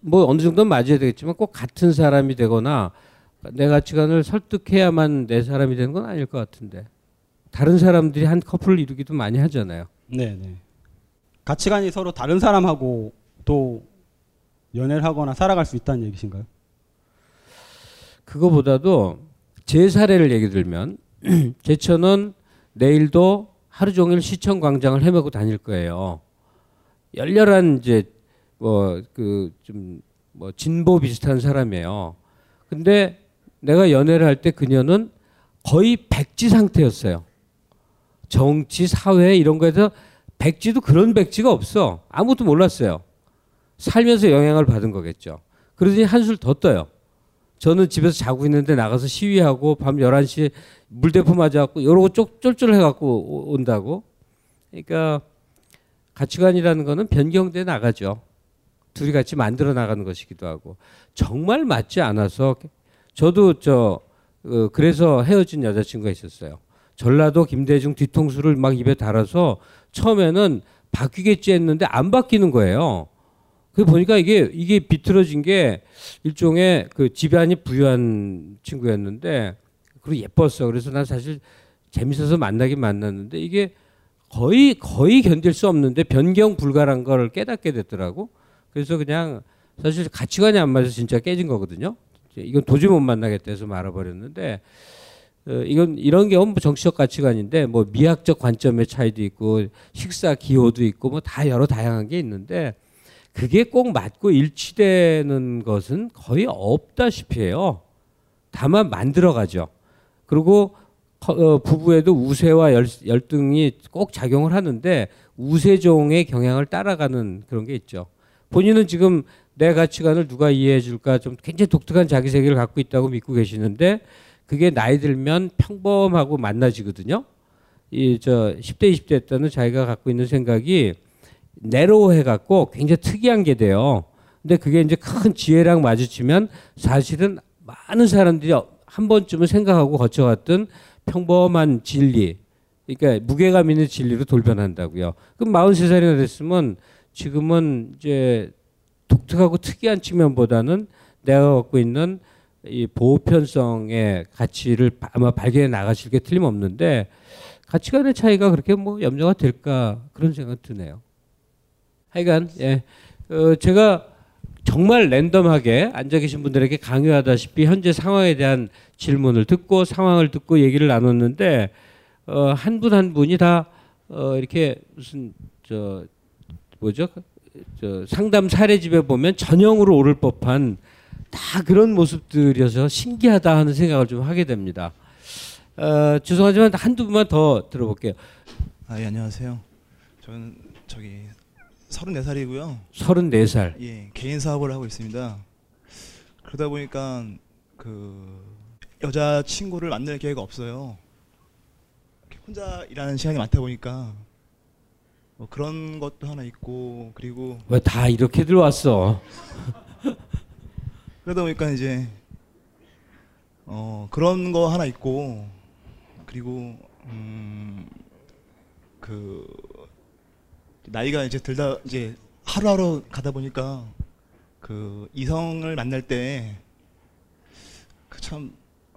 뭐 어느 정도는 맞아야 되겠지만 꼭 같은 사람이 되거나 내 가치관을 설득해야만 내 사람이 되는 건 아닐 것 같은데. 다른 사람들이 한 커플을 이루기도 많이 하잖아요. 네네. 가치관이 서로 다른 사람하고 또 연애를 하거나 살아갈 수 있다는 얘기신가요? 그거보다도 제 사례를 얘기 들면 제천은 내일도 하루 종일 시청 광장을 헤매고 다닐 거예요. 열렬한 이제 뭐 그 좀 뭐 진보 비슷한 사람이에요. 근데 내가 연애를 할 때 그녀는 거의 백지 상태였어요. 정치, 사회 이런 거에서 백지도 그런 백지가 없어. 아무것도 몰랐어요. 살면서 영향을 받은 거겠죠. 그러더니 한술 더 떠요. 저는 집에서 자고 있는데 나가서 시위하고 밤 열한 시에 물대포 맞아갖고 이러고 쫄쫄해갖고 온다고. 그러니까 가치관이라는 거는 변경돼 나가죠. 둘이 같이 만들어 나가는 것이기도 하고. 정말 맞지 않아서 저도 저 어, 그래서 헤어진 여자친구가 있었어요. 전라도 김대중 뒤통수를 막 입에 달아서 처음에는 바뀌겠지 했는데 안 바뀌는 거예요. 그 보니까 이게 이게 비틀어진 게 일종의 그 집안이 부유한 친구였는데 그리고 예뻤어. 그래서 난 사실 재밌어서 만나긴 만났는데 이게 거의 거의 견딜 수 없는데 변경 불가란 걸 깨닫게 됐더라고. 그래서 그냥 사실 가치관이 안 맞아서 진짜 깨진 거거든요. 이건 도저히 못 만나겠다 해서 말아버렸는데 어, 이건 이런 경우 뭐 정치적 가치관인데 뭐 미학적 관점의 차이도 있고 식사 기호도 있고 뭐 다 여러 다양한 게 있는데. 그게 꼭 맞고 일치되는 것은 거의 없다시피 해요. 다만 만들어가죠. 그리고 어, 부부에도 우세와 열, 열등이 꼭 작용을 하는데 우세종의 경향을 따라가는 그런 게 있죠. 본인은 지금 내 가치관을 누가 이해해 줄까 좀 굉장히 독특한 자기 세계를 갖고 있다고 믿고 계시는데 그게 나이 들면 평범하고 만나지거든요. 이 저 십 대 이십 대 때는 자기가 갖고 있는 생각이 내로해갖고 굉장히 특이한 게 돼요. 근데 그게 이제 큰 지혜랑 마주치면 사실은 많은 사람들이 한 번쯤은 생각하고 거쳐갔던 평범한 진리, 그러니까 무게감 있는 진리로 돌변한다고요. 그럼 마흔세 살이나 됐으면 지금은 이제 독특하고 특이한 측면보다는 내가 갖고 있는 이 보편성의 가치를 아마 발견해 나가실 게 틀림없는데 가치관의 차이가 그렇게 뭐 염려가 될까 그런 생각이 드네요. 하여간 예, 어, 제가 정말 랜덤하게 앉아계신 분들에게 강요하다시피 현재 상황에 대한 질문을 듣고 상황을 듣고 얘기를 나눴는데 어, 한 분 한 분이 다 어, 이렇게 무슨 저 뭐죠 저 상담 사례집에 보면 전형으로 오를 법한 다 그런 모습들이어서 신기하다 하는 생각을 좀 하게 됩니다. 어, 죄송하지만 한두 분만 더 들어볼게요. 아, 예, 안녕하세요. 저는 저기 서른네 살이고요. 서른네 살. 예, 개인 사업을 하고 있습니다. 그러다 보니까 그 여자 친구를 만날 기회가 없어요. 혼자 일하는 시간이 많다 보니까 뭐 그런 것도 하나 있고 그리고 왜 다 이렇게 들어왔어? 그러다 보니까 이제 어 그런 거 하나 있고 그리고 음 그 나이가 이제 들다 이제 하루하루 가다 보니까 그 이성을 만날 때 그 참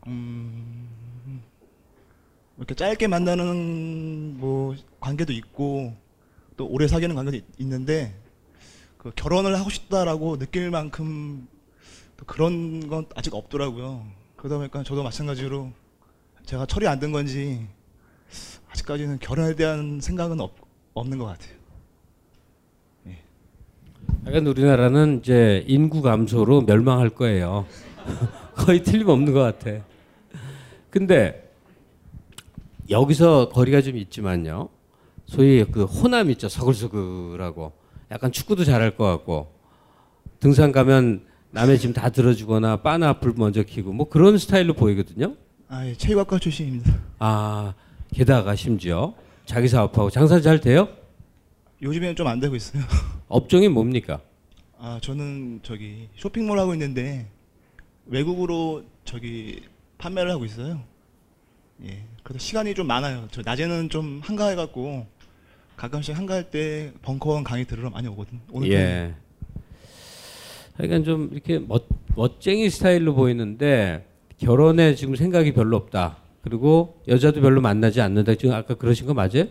음 이렇게 짧게 만나는 뭐 관계도 있고 또 오래 사귀는 관계도 있, 있는데 그 결혼을 하고 싶다라고 느낄 만큼 또 그런 건 아직 없더라고요. 그러다 보니까 저도 마찬가지로 제가 철이 안 든 건지 아직까지는 결혼에 대한 생각은 없, 없는 것 같아요. 하여간 우리나라는 이제 인구 감소로 멸망할 거예요. 거의 틀림없는 것 같아. 근데 여기서 거리가 좀 있지만요. 소위 그 호남 있죠. 서글서글하고 약간 축구도 잘할 것 같고 등산 가면 남의 짐 다 들어주거나 바나 불 먼저 켜고 뭐 그런 스타일로 보이거든요. 아, 예. 체육학과 출신입니다. 아, 게다가 심지어 자기 사업하고 장사 잘 돼요? 요즘에는 좀 안 되고 있어요. 업종이 뭡니까? 아, 저는 저기 쇼핑몰 하고 있는데 외국으로 저기 판매를 하고 있어요. 예. 그래서 시간이 좀 많아요. 저 낮에는 좀 한가해갖고 가끔씩 한가할 때 벙커원 강의 들으러 많이 오거든. 오늘 예. 그러니까 좀 이렇게 멋, 멋쟁이 스타일로 보이는데 결혼에 지금 생각이 별로 없다. 그리고 여자도 별로 만나지 않는다. 지금 아까 그러신 거 맞아요?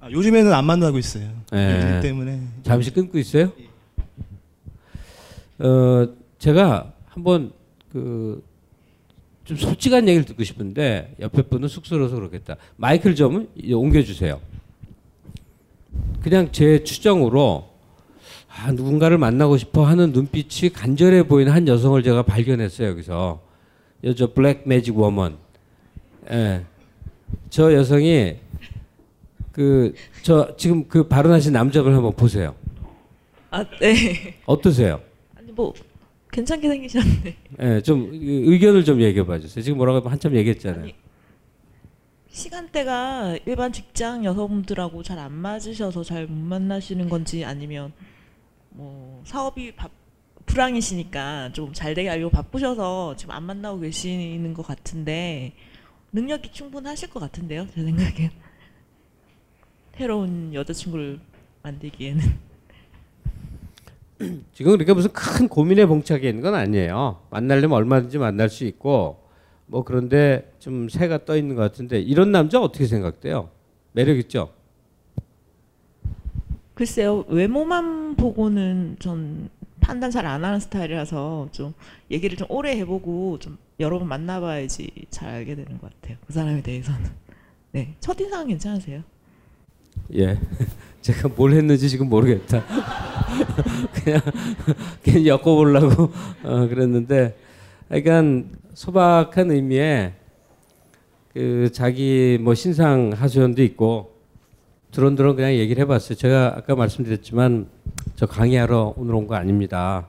아, 요즘에는 안 만나고 있어요. 예. 일 때문에. 잠시 끊고 있어요? 예. 어, 제가 한번 그 좀 솔직한 얘기를 듣고 싶은데 옆에 분은 쑥스러워서 그렇겠다. 마이클 점은 옮겨주세요. 그냥 제 추정으로 아, 누군가를 만나고 싶어 하는 눈빛이 간절해 보이는 한 여성을 제가 발견했어요. 여기서 저 블랙 매직 워먼. 예. 저 여성이 그 저 지금 그 발언하신 남자분 한번 보세요. 아, 네. 어떠세요? 아니 뭐 괜찮게 생기셨네. 예, 좀 의견을 좀 얘기해 봐주세요. 지금 뭐라고 한참 얘기했잖아요. 아니, 시간대가 일반 직장 여성들하고 잘 안 맞으셔서 잘 못 만나시는 건지 아니면 뭐 사업이 바, 불황이시니까 좀 잘 되게 하려고 바쁘셔서 지금 안 만나고 계시는 것 같은데 능력이 충분하실 것 같은데요, 제 생각엔. 새로운 여자친구를 만들기에는. 지금 그러니까 무슨 큰 고민에 봉착해 있는 건 아니에요. 만나려면 얼마든지 만날 수 있고 뭐 그런데 좀 새가 떠 있는 것 같은데 이런 남자 어떻게 생각돼요? 매력 있죠? 글쎄요. 외모만 보고는 전 판단 잘 안 하는 스타일이라서 좀 얘기를 좀 오래 해보고 좀 여러 번 만나봐야지 잘 알게 되는 것 같아요. 그 사람에 대해서는. 네, 첫인상은 괜찮으세요? 예. 제가 뭘 했는지 지금 모르겠다. 그냥, 그냥 엮어보려고 어, 그랬는데, 그러니까 소박한 의미에 그 자기 뭐 신상 하소연도 있고 드론드론 그냥 얘기를 해봤어요. 제가 아까 말씀드렸지만 저 강의하러 오늘 온 거 아닙니다.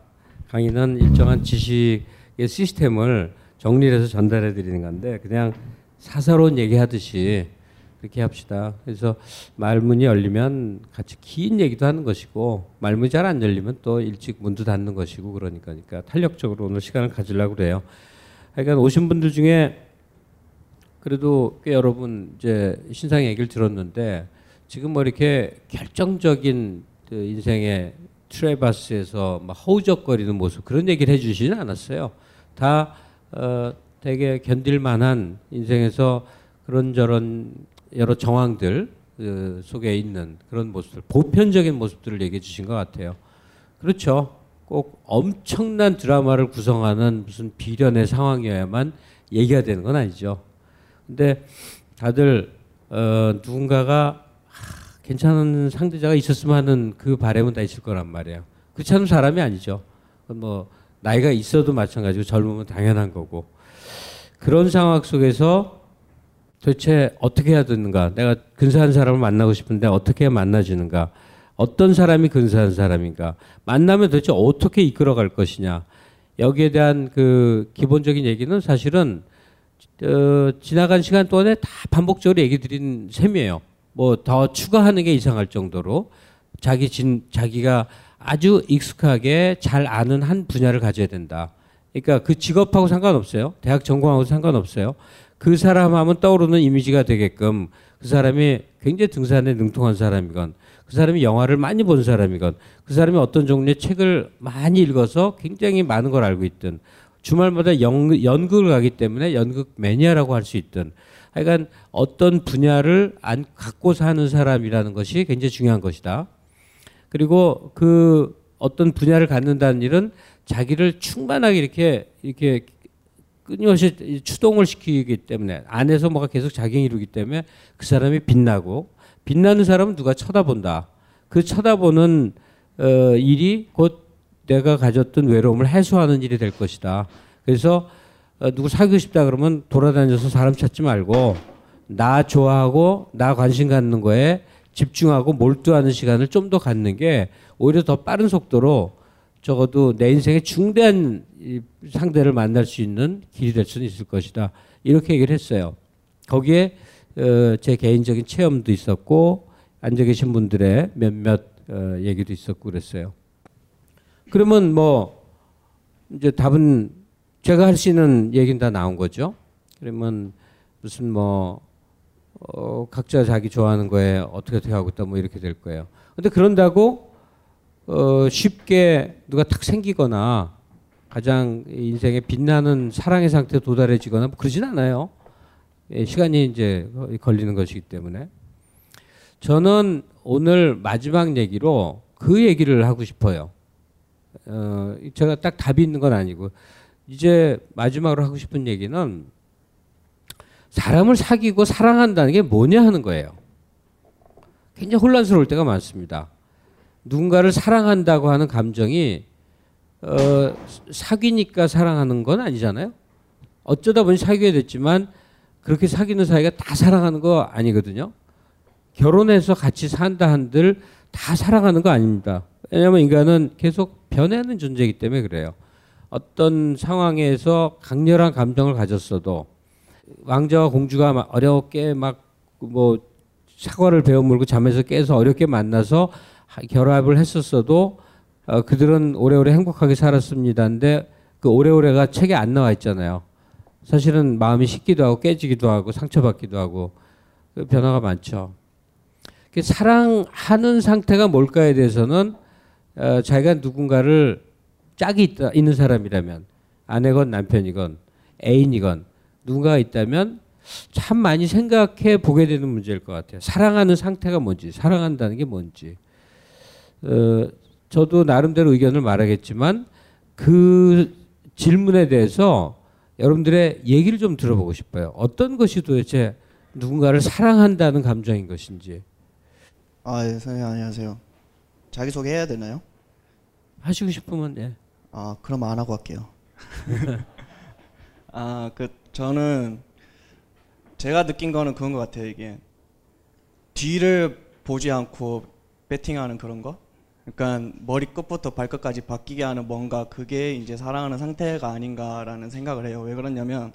강의는 일정한 지식의 시스템을 정리해서 전달해 드리는 건데 그냥 사사로운 얘기하듯이 그렇게 합시다. 그래서 말문이 열리면 같이 긴 얘기도 하는 것이고 말문이 잘 안 열리면 또 일찍 문도 닫는 것이고 그러니까, 그러니까 탄력적으로 오늘 시간을 가지려고 그래요. 그러니까 오신 분들 중에 그래도 꽤 여러분 이제 신상 얘기를 들었는데 지금 뭐 이렇게 결정적인 그 인생의 트레바스에서 막 허우적거리는 모습 그런 얘기를 해주시진 않았어요. 다 어, 되게 견딜만한 인생에서 그런저런 여러 정황들 그 속에 있는 그런 모습들, 보편적인 모습들을 얘기해 주신 것 같아요. 그렇죠. 꼭 엄청난 드라마를 구성하는 무슨 비련의 상황이어야만 얘기가 되는 건 아니죠. 근데 다들 어, 누군가가 하, 괜찮은 상대자가 있었으면 하는 그 바람은 다 있을 거란 말이에요. 그렇지 않은 사람이 아니죠. 뭐 나이가 있어도 마찬가지고 젊으면 당연한 거고. 그런 상황 속에서 도대체 어떻게 해야 되는가? 내가 근사한 사람을 만나고 싶은데 어떻게 만나주는가? 어떤 사람이 근사한 사람인가? 만나면 도대체 어떻게 이끌어갈 것이냐? 여기에 대한 그 기본적인 얘기는 사실은 어, 지나간 시간 동안에 다 반복적으로 얘기 드린 셈이에요. 뭐 더 추가하는 게 이상할 정도로 자기 진, 자기가 아주 익숙하게 잘 아는 한 분야를 가져야 된다. 그러니까 그 직업하고 상관없어요. 대학 전공하고 상관없어요. 그 사람 하면 떠오르는 이미지가 되게끔 그 사람이 굉장히 등산에 능통한 사람이건 그 사람이 영화를 많이 본 사람이건 그 사람이 어떤 종류의 책을 많이 읽어서 굉장히 많은 걸 알고 있든 주말마다 연, 연극을 가기 때문에 연극 매니아라고 할 수 있든 하여간 어떤 분야를 안 갖고 사는 사람이라는 것이 굉장히 중요한 것이다. 그리고 그 어떤 분야를 갖는다는 일은 자기를 충만하게 이렇게 이렇게 끊임없이 추동을 시키기 때문에 안에서 뭐가 계속 작용이 이루기 때문에 그 사람이 빛나고 빛나는 사람은 누가 쳐다본다. 그 쳐다보는 어, 일이 곧 내가 가졌던 외로움을 해소하는 일이 될 것이다. 그래서 어, 누구 사귀고 싶다 그러면 돌아다녀서 사람 찾지 말고 나 좋아하고 나 관심 갖는 거에 집중하고 몰두하는 시간을 좀 더 갖는 게 오히려 더 빠른 속도로 적어도 내 인생의 중대한 상대를 만날 수 있는 길이 될 수는 있을 것이다. 이렇게 얘기를 했어요. 거기에 어 제 개인적인 체험도 있었고 앉아 계신 분들의 몇몇 어 얘기도 있었고 그랬어요. 그러면 뭐 이제 답은 제가 할 수 있는 얘기는 다 나온 거죠. 그러면 무슨 뭐 어, 각자 자기 좋아하는 거에 어떻게 어떻게 하고 있다 뭐 이렇게 될 거예요. 근데 그런다고 어, 쉽게 누가 탁 생기거나 가장 인생에 빛나는 사랑의 상태에 도달해지거나 뭐 그러진 않아요. 예, 시간이 이제 걸리는 것이기 때문에 저는 오늘 마지막 얘기로 그 얘기를 하고 싶어요. 어, 제가 딱 답이 있는 건 아니고 이제 마지막으로 하고 싶은 얘기는 사람을 사귀고 사랑한다는 게 뭐냐 하는 거예요. 굉장히 혼란스러울 때가 많습니다. 누군가를 사랑한다고 하는 감정이 어, 사귀니까 사랑하는 건 아니잖아요. 어쩌다 보니 사귀게 됐지만 그렇게 사귀는 사이가 다 사랑하는 거 아니거든요. 결혼해서 같이 산다 한들 다 사랑하는 거 아닙니다. 왜냐하면 인간은 계속 변하는 존재이기 때문에 그래요. 어떤 상황에서 강렬한 감정을 가졌어도 왕자와 공주가 어렵게 막 뭐 사과를 베어 물고 잠에서 깨서 어렵게 만나서 결합을 했었어도 어, 그들은 오래오래 행복하게 살았습니다인데 그 오래오래가 책에 안 나와 있잖아요. 사실은 마음이 식기도 하고 깨지기도 하고 상처받기도 하고 변화가 많죠. 사랑하는 상태가 뭘까에 대해서는 어, 자기가 누군가를 짝이 있다, 있는 사람이라면 아내건 남편이건 애인이건 누군가가 있다면 참 많이 생각해 보게 되는 문제일 것 같아요. 사랑하는 상태가 뭔지 사랑한다는 게 뭔지 어, 저도 나름대로 의견을 말하겠지만 그 질문에 대해서 여러분들의 얘기를 좀 들어보고 싶어요. 어떤 것이 도대체 누군가를 사랑한다는 감정인 것인지. 아, 예, 선생님 안녕하세요. 자기소개 해야 되나요? 하시고 싶으면 예. 아, 그럼 안 하고 할게요. 아, 그 저는 제가 느낀 거는 그런 것 같아요. 이게 뒤를 보지 않고 배팅하는 그런 거. 그러니까 머리 끝부터 발끝까지 바뀌게 하는 뭔가 그게 이제 사랑하는 상태가 아닌가라는 생각을 해요. 왜 그러냐면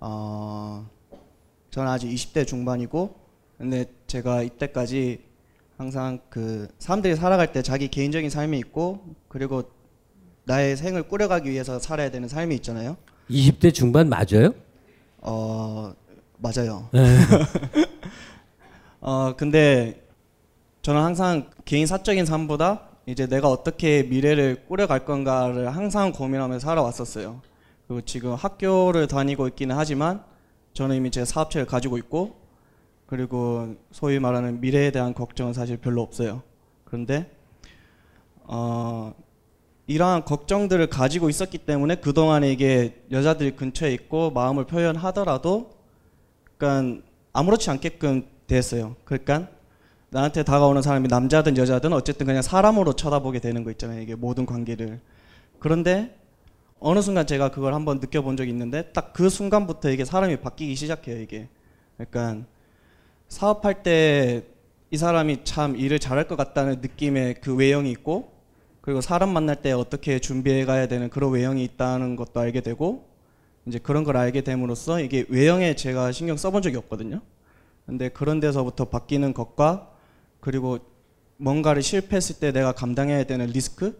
어, 저는 아직 이십 대 중반이고 근데 제가 이때까지 항상 그 사람들이 살아갈 때 자기 개인적인 삶이 있고 그리고 나의 생을 꾸려가기 위해서 살아야 되는 삶이 있잖아요. 이십 대 중반 맞아요? 어 맞아요. 어 근데 저는 항상 개인 사적인 삶보다 이제 내가 어떻게 미래를 꾸려갈 건가를 항상 고민하면서 살아왔었어요. 그리고 지금 학교를 다니고 있기는 하지만 저는 이미 제 사업체를 가지고 있고 그리고 소위 말하는 미래에 대한 걱정은 사실 별로 없어요. 그런데 어, 이러한 걱정들을 가지고 있었기 때문에 그동안에 이게 여자들이 근처에 있고 마음을 표현하더라도 그러니까 아무렇지 않게끔 됐어요. 그러니까 나한테 다가오는 사람이 남자든 여자든 어쨌든 그냥 사람으로 쳐다보게 되는 거 있잖아요. 이게 모든 관계를. 그런데 어느 순간 제가 그걸 한번 느껴본 적이 있는데 딱 그 순간부터 이게 사람이 바뀌기 시작해요. 이게. 그러니까 사업할 때 이 사람이 참 일을 잘할 것 같다는 느낌의 그 외형이 있고 그리고 사람 만날 때 어떻게 준비해 가야 되는 그런 외형이 있다는 것도 알게 되고 이제 그런 걸 알게 됨으로써 이게 외형에 제가 신경 써본 적이 없거든요. 근데 그런 데서부터 바뀌는 것과 그리고 뭔가를 실패했을 때 내가 감당해야 되는 리스크?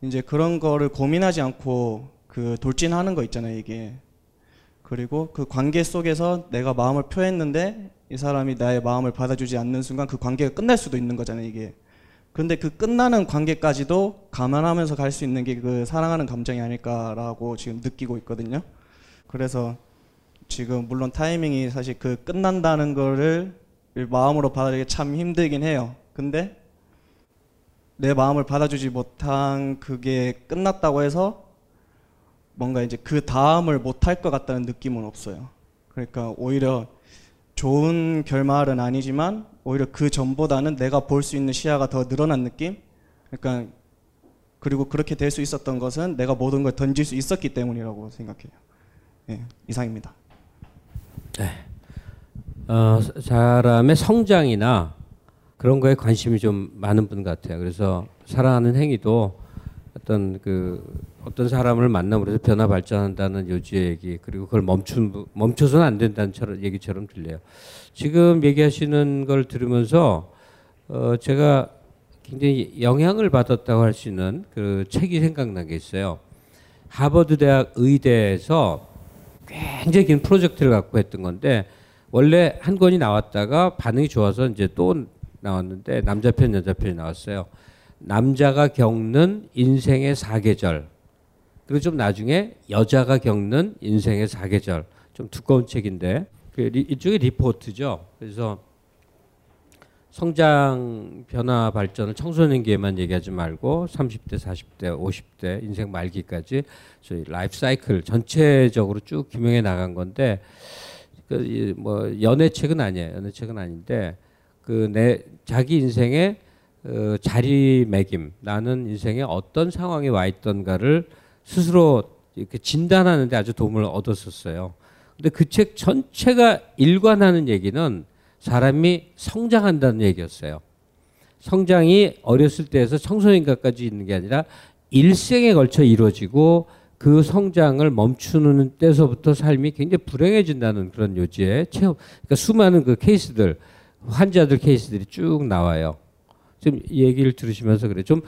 이제 그런 거를 고민하지 않고 그 돌진하는 거 있잖아요, 이게. 그리고 그 관계 속에서 내가 마음을 표했는데 이 사람이 나의 마음을 받아주지 않는 순간 그 관계가 끝날 수도 있는 거잖아요, 이게. 근데 그 끝나는 관계까지도 감안하면서 갈 수 있는 게 그 사랑하는 감정이 아닐까라고 지금 느끼고 있거든요. 그래서 지금 물론 타이밍이 사실 그 끝난다는 거를 마음으로 받아들이기 참 힘들긴 해요. 근데 내 마음을 받아주지 못한 그게 끝났다고 해서 뭔가 이제 그 다음을 못할 것 같다는 느낌은 없어요. 그러니까 오히려 좋은 결말은 아니지만 오히려 그 전보다는 내가 볼 수 있는 시야가 더 늘어난 느낌? 그러니까 그리고 그렇게 될 수 있었던 것은 내가 모든 걸 던질 수 있었기 때문이라고 생각해요. 예, 이상입니다. 네. 어, 사람의 성장이나 그런 거에 관심이 좀 많은 분 같아요. 그래서 사랑하는 행위도 어떤 그 어떤 사람을 만남으로 해서 변화 발전한다는 요지의 얘기 그리고 그걸 멈춘 멈춰서는 안 된다는 처럼, 얘기처럼 들려요. 지금 얘기하시는 걸 들으면서 어, 제가 굉장히 영향을 받았다고 할 수 있는 그 책이 생각난 게 있어요. 하버드 대학 의대에서 굉장히 긴 프로젝트를 갖고 했던 건데, 원래 한 권이 나왔다가 반응이 좋아서 이제 또 나왔는데 남자 편, 여자 편이 나왔어요. 남자가 겪는 인생의 사계절, 그리고 좀 나중에 여자가 겪는 인생의 사계절, 좀 두꺼운 책인데 이쪽이 리포트죠. 그래서 성장 변화 발전을 청소년기에만 얘기하지 말고 삼십 대, 사십 대, 오십 대 인생 말기까지 저희 라이프 사이클 전체적으로 쭉 규명해 나간 건데, 그 뭐 연애책은 아니에요. 연애책은 아닌데 그 내 자기 인생의 어, 자리매김, 나는 인생에 어떤 상황에 와 있던가를 스스로 이렇게 진단하는 데 아주 도움을 얻었었어요. 근데 그 책 전체가 일관하는 얘기는 사람이 성장한다는 얘기였어요. 성장이 어렸을 때에서 청소년기까지 있는 게 아니라 일생에 걸쳐 이루어지고, 그 성장을 멈추는 때서부터 삶이 굉장히 불행해진다는 그런 요지에 체험, 그러니까 수많은 그 케이스들, 환자들 케이스들이 쭉 나와요. 지금 얘기를 들으시면서 그래, 좀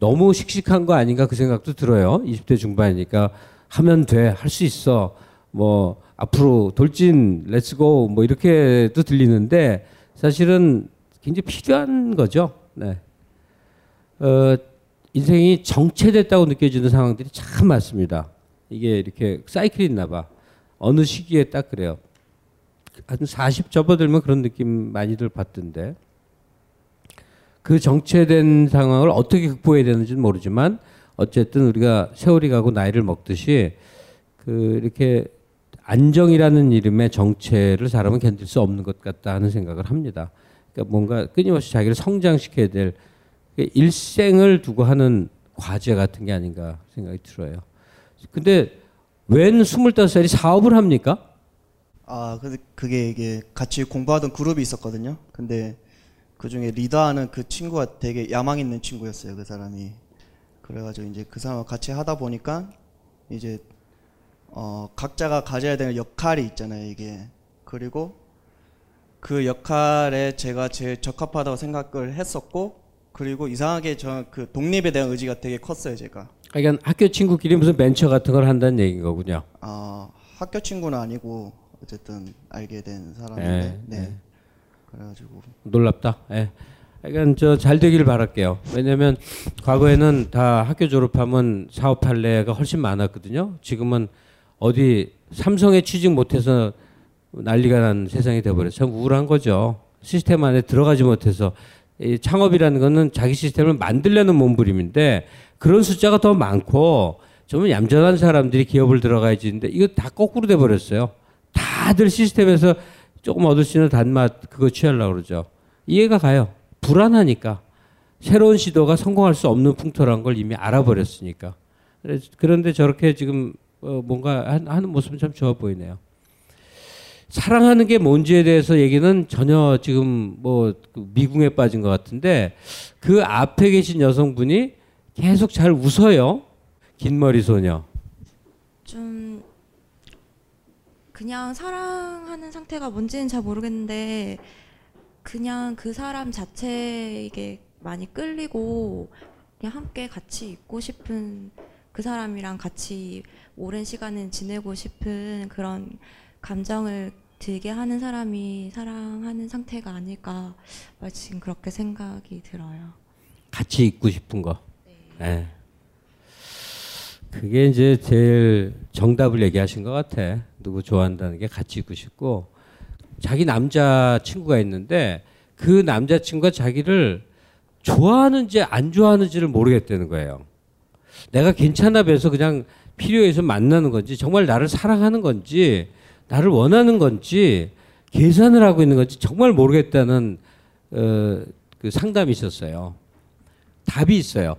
너무 씩씩한 거 아닌가 그 생각도 들어요. 이십 대 중반이니까 하면 돼, 할 수 있어, 뭐 앞으로 돌진, 렛츠고, 뭐 이렇게도 들리는데 사실은 굉장히 필요한 거죠. 네. 어, 인생이 정체됐다고 느껴지는 상황들이 참 많습니다. 이게 이렇게 사이클이 있나 봐. 어느 시기에 딱 그래요. 한 사십 접어들면 그런 느낌 많이들 받던데, 그 정체된 상황을 어떻게 극복해야 되는지는 모르지만 어쨌든 우리가 세월이 가고 나이를 먹듯이 그 이렇게 안정이라는 이름의 정체를 사람은 견딜 수 없는 것 같다 하는 생각을 합니다. 그러니까 뭔가 끊임없이 자기를 성장시켜야 될, 일생을 두고 하는 과제 같은 게 아닌가 생각이 들어요. 근데 웬 스물다섯 살이 사업을 합니까? 아, 근데 그게 이게 같이 공부하던 그룹이 있었거든요. 근데 그 중에 리더하는 그 친구가 되게 야망 있는 친구였어요, 그 사람이. 그래가지고 이제 그 사람과 같이 하다 보니까 이제 어, 각자가 가져야 되는 역할이 있잖아요, 이게. 그리고 그 역할에 제가 제일 적합하다고 생각을 했었고, 그리고 이상하게 저 그 독립에 대한 의지가 되게 컸어요, 제가. 그러니까 학교 친구끼리 무슨 벤처 같은 걸 한다는 얘기인 거군요. 아, 학교 친구는 아니고 어쨌든 알게 된 사람인데. 네. 네. 그래가지고 놀랍다. 예. 그러니까 저 잘 되길 바랄게요. 왜냐면 과거에는 다 학교 졸업하면 사업할래가 훨씬 많았거든요. 지금은 어디 삼성에 취직 못해서 난리가 난 세상이 돼버렸어요. 참 우울한 거죠. 시스템 안에 들어가지 못해서. 이 창업이라는 거는 자기 시스템을 만들려는 몸부림인데 그런 숫자가 더 많고 좀 얌전한 사람들이 기업을 들어가야지 했는데 이거 다 거꾸로 돼버렸어요. 다들 시스템에서 조금 얻을 수 있는 단맛, 그거 취하려고 그러죠. 이해가 가요. 불안하니까. 새로운 시도가 성공할 수 없는 풍토라는 걸 이미 알아버렸으니까. 그런데 저렇게 지금 뭔가 하는 모습은 참 좋아 보이네요. 사랑하는 게 뭔지에 대해서 얘기는 전혀 지금 뭐 미궁에 빠진 것 같은데, 그 앞에 계신 여성분이 계속 잘 웃어요. 긴 머리 소녀. 좀 그냥 사랑하는 상태가 뭔지는 잘 모르겠는데 그냥 그 사람 자체에게 많이 끌리고 그냥 함께 같이 있고 싶은, 그 사람이랑 같이 오랜 시간을 지내고 싶은 그런 감정을 들게 하는 사람이 사랑하는 상태가 아닐까, 지금 그렇게 생각이 들어요. 같이 있고 싶은 거. 네. 네. 그게 이제 제일 정답을 얘기하신 것 같아. 누구 좋아한다는 게 같이 있고 싶고. 자기 남자친구가 있는데 그 남자친구가 자기를 좋아하는지 안 좋아하는지를 모르겠다는 거예요. 내가 괜찮아 뵈서 그냥 필요해서 만나는 건지, 정말 나를 사랑하는 건지, 나를 원하는 건지, 계산을 하고 있는 건지 정말 모르겠다는 어, 그 상담이 있었어요. 답이 있어요.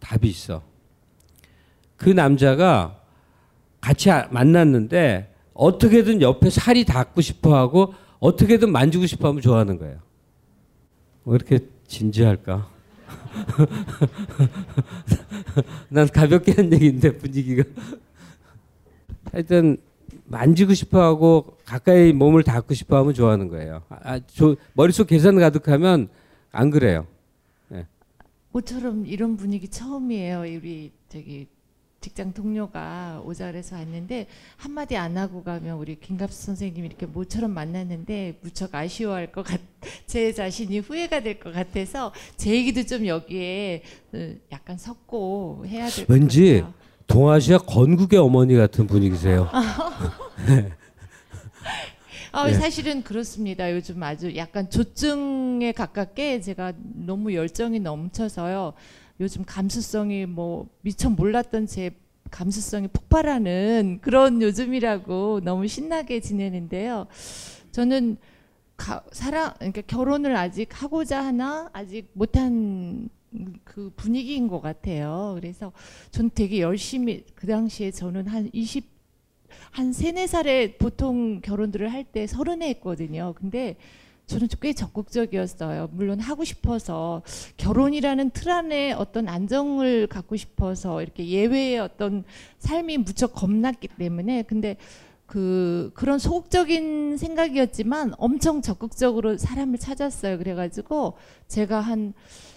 답이 있어. 그 남자가 같이 만났는데 어떻게든 옆에 살이 닿고 싶어하고 어떻게든 만지고 싶어하면 좋아하는 거예요. 왜 이렇게 진지할까? 난 가볍게 한 얘기인데 분위기가. 하여튼 만지고 싶어하고 가까이 몸을 닿고 싶어하면 좋아하는 거예요. 아, 저 머릿속 계산 가득하면 안 그래요. 네. 모처럼 이런 분위기 처음이에요. 우리 저기 직장 동료가 오자 그래서 왔는데 한마디 안 하고 가면 우리 김갑수 선생님이 이렇게 모처럼 만났는데 무척 아쉬워할 것 같, 제 자신이 후회가 될 것 같아서 제 얘기도 좀 여기에 약간 섞고 해야 될 것 왠지 같아요. 동아시아 건국의 어머니 같은 분위기세요. 네. 아, 네. 사실은 그렇습니다. 요즘 아주 약간 조증에 가깝게 제가 너무 열정이 넘쳐서요. 요즘 감수성이 뭐 미처 몰랐던 제 감수성이 폭발하는 그런 요즘이라고 너무 신나게 지내는데요. 저는 가, 사랑, 그러니까 결혼을 아직 하고자 하나 아직 못한 그 분위기인 것 같아요. 그래서 전 되게 열심히 그 당시에 저는 한 이십 한 세네 살에 보통 결혼들을 할 때 서른에 했거든요. 근데 저는 꽤 적극적이었어요. 물론 하고 싶어서 결혼이라는 틀 안에 어떤 안정을 갖고 싶어서 이렇게 예외의 어떤 삶이 무척 겁났기 때문에 근데 그 그런 소극적인 생각이었지만 엄청 적극적으로 사람을 찾았어요. 그래가지고 제가 한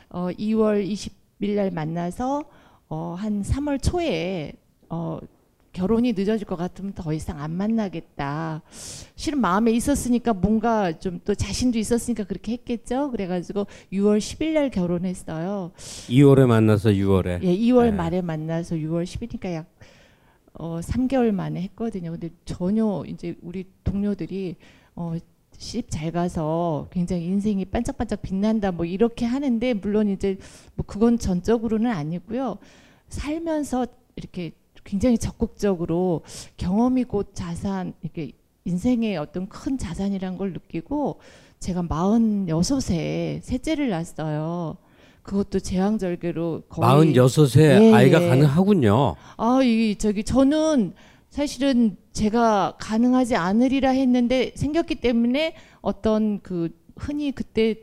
어, 이월 이십일 날 만나서 어, 한 삼월 초에 어, 결혼이 늦어질 것 같으면 더 이상 안 만나겠다. 실은 마음에 있었으니까 뭔가 좀 또 자신도 있었으니까 그렇게 했겠죠. 그래가지고 유월 십일 날 결혼했어요. 이월에 만나서 유월에. 예, 이월 네. 말에 만나서 유월 십일이니까 약 어, 삼 개월 만에 했거든요. 근데 전혀 이제 우리 동료들이 어, 시집 잘 가서 굉장히 인생이 반짝반짝 빛난다 뭐 이렇게 하는데 물론 이제 뭐 그건 전적으로는 아니고요. 살면서 이렇게 굉장히 적극적으로 경험이 곧 자산, 이렇게 인생의 어떤 큰 자산이란 걸 느끼고 제가 마흔여섯에 셋째를 낳았어요. 그것도 제왕절개로 거의 마흔여섯에 예, 아이가 예. 가능하군요. 아, 이 저기 저는 사실은 제가 가능하지 않으리라 했는데 생겼기 때문에 어떤 그 흔히 그때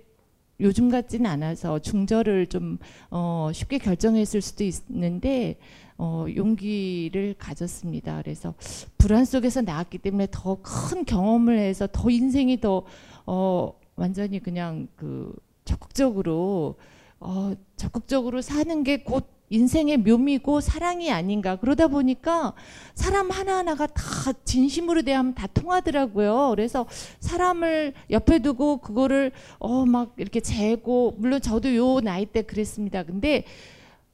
요즘 같진 않아서 중절을 좀 어, 쉽게 결정했을 수도 있는데 어, 용기를 가졌습니다. 그래서 불안 속에서 나왔기 때문에 더 큰 경험을 해서 더 인생이 더 어, 완전히 그냥 그 적극적으로 어, 적극적으로 사는 게 곧 인생의 묘미고 사랑이 아닌가. 그러다 보니까 사람 하나하나가 다 진심으로 대하면 다 통하더라고요. 그래서 사람을 옆에 두고 그거를 어, 막 이렇게 재고 물론 저도 요 나이 때 그랬습니다. 근데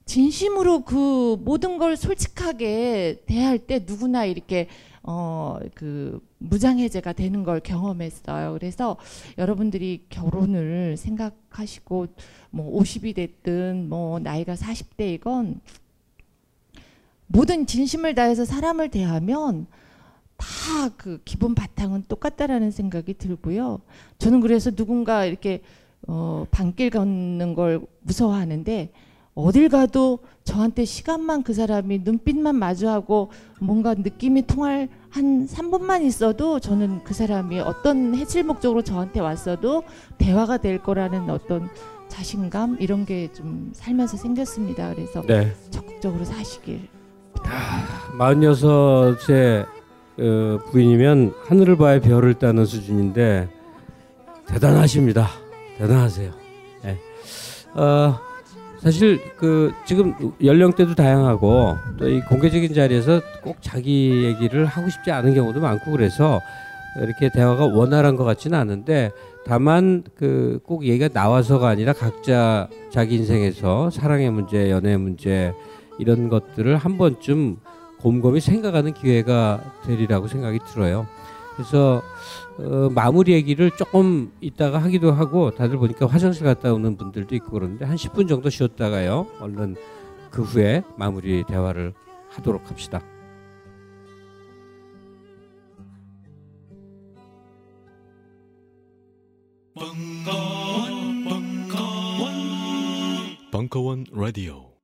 진심으로 그 모든 걸 솔직하게 대할 때 누구나 이렇게 어, 그 무장해제가 되는 걸 경험했어요. 그래서 여러분들이 결혼을 생각하시고 뭐 오십이 됐든 뭐 나이가 사십 대이건 모든 진심을 다해서 사람을 대하면 다 그 기본 바탕은 똑같다라는 생각이 들고요. 저는 그래서 누군가 이렇게 어, 밤길 걷는 걸 무서워하는데 어딜 가도 저한테 시간만 그 사람이 눈빛만 마주하고 뭔가 느낌이 통할 한 삼 분만 있어도 저는 그 사람이 어떤 해칠 목적으로 저한테 왔어도 대화가 될 거라는 어떤 자신감 이런 게 좀 살면서 생겼습니다. 그래서 네. 적극적으로 사시길 부탁드립니다. 마흔여섯의 어, 부인이면 하늘을 봐야 별을 따는 수준인데 대단하십니다. 대단하세요. 네. 어, 사실 그 지금 연령대도 다양하고 또 이 공개적인 자리에서 꼭 자기 얘기를 하고 싶지 않은 경우도 많고 그래서 이렇게 대화가 원활한 것 같지는 않은데 다만 그 꼭 얘기가 나와서가 아니라 각자 자기 인생에서 사랑의 문제, 연애 문제 이런 것들을 한 번쯤 곰곰이 생각하는 기회가 되리라고 생각이 들어요. 그래서 어, 마무리 얘기를 조금 이따가 하기도 하고 다들 보니까 화장실 갔다 오는 분들도 있고 그러는데 한 십 분 정도 쉬었다가요 얼른 그 후에 마무리 대화를 하도록 합시다. 벙커원 벙커원 벙커원 라디오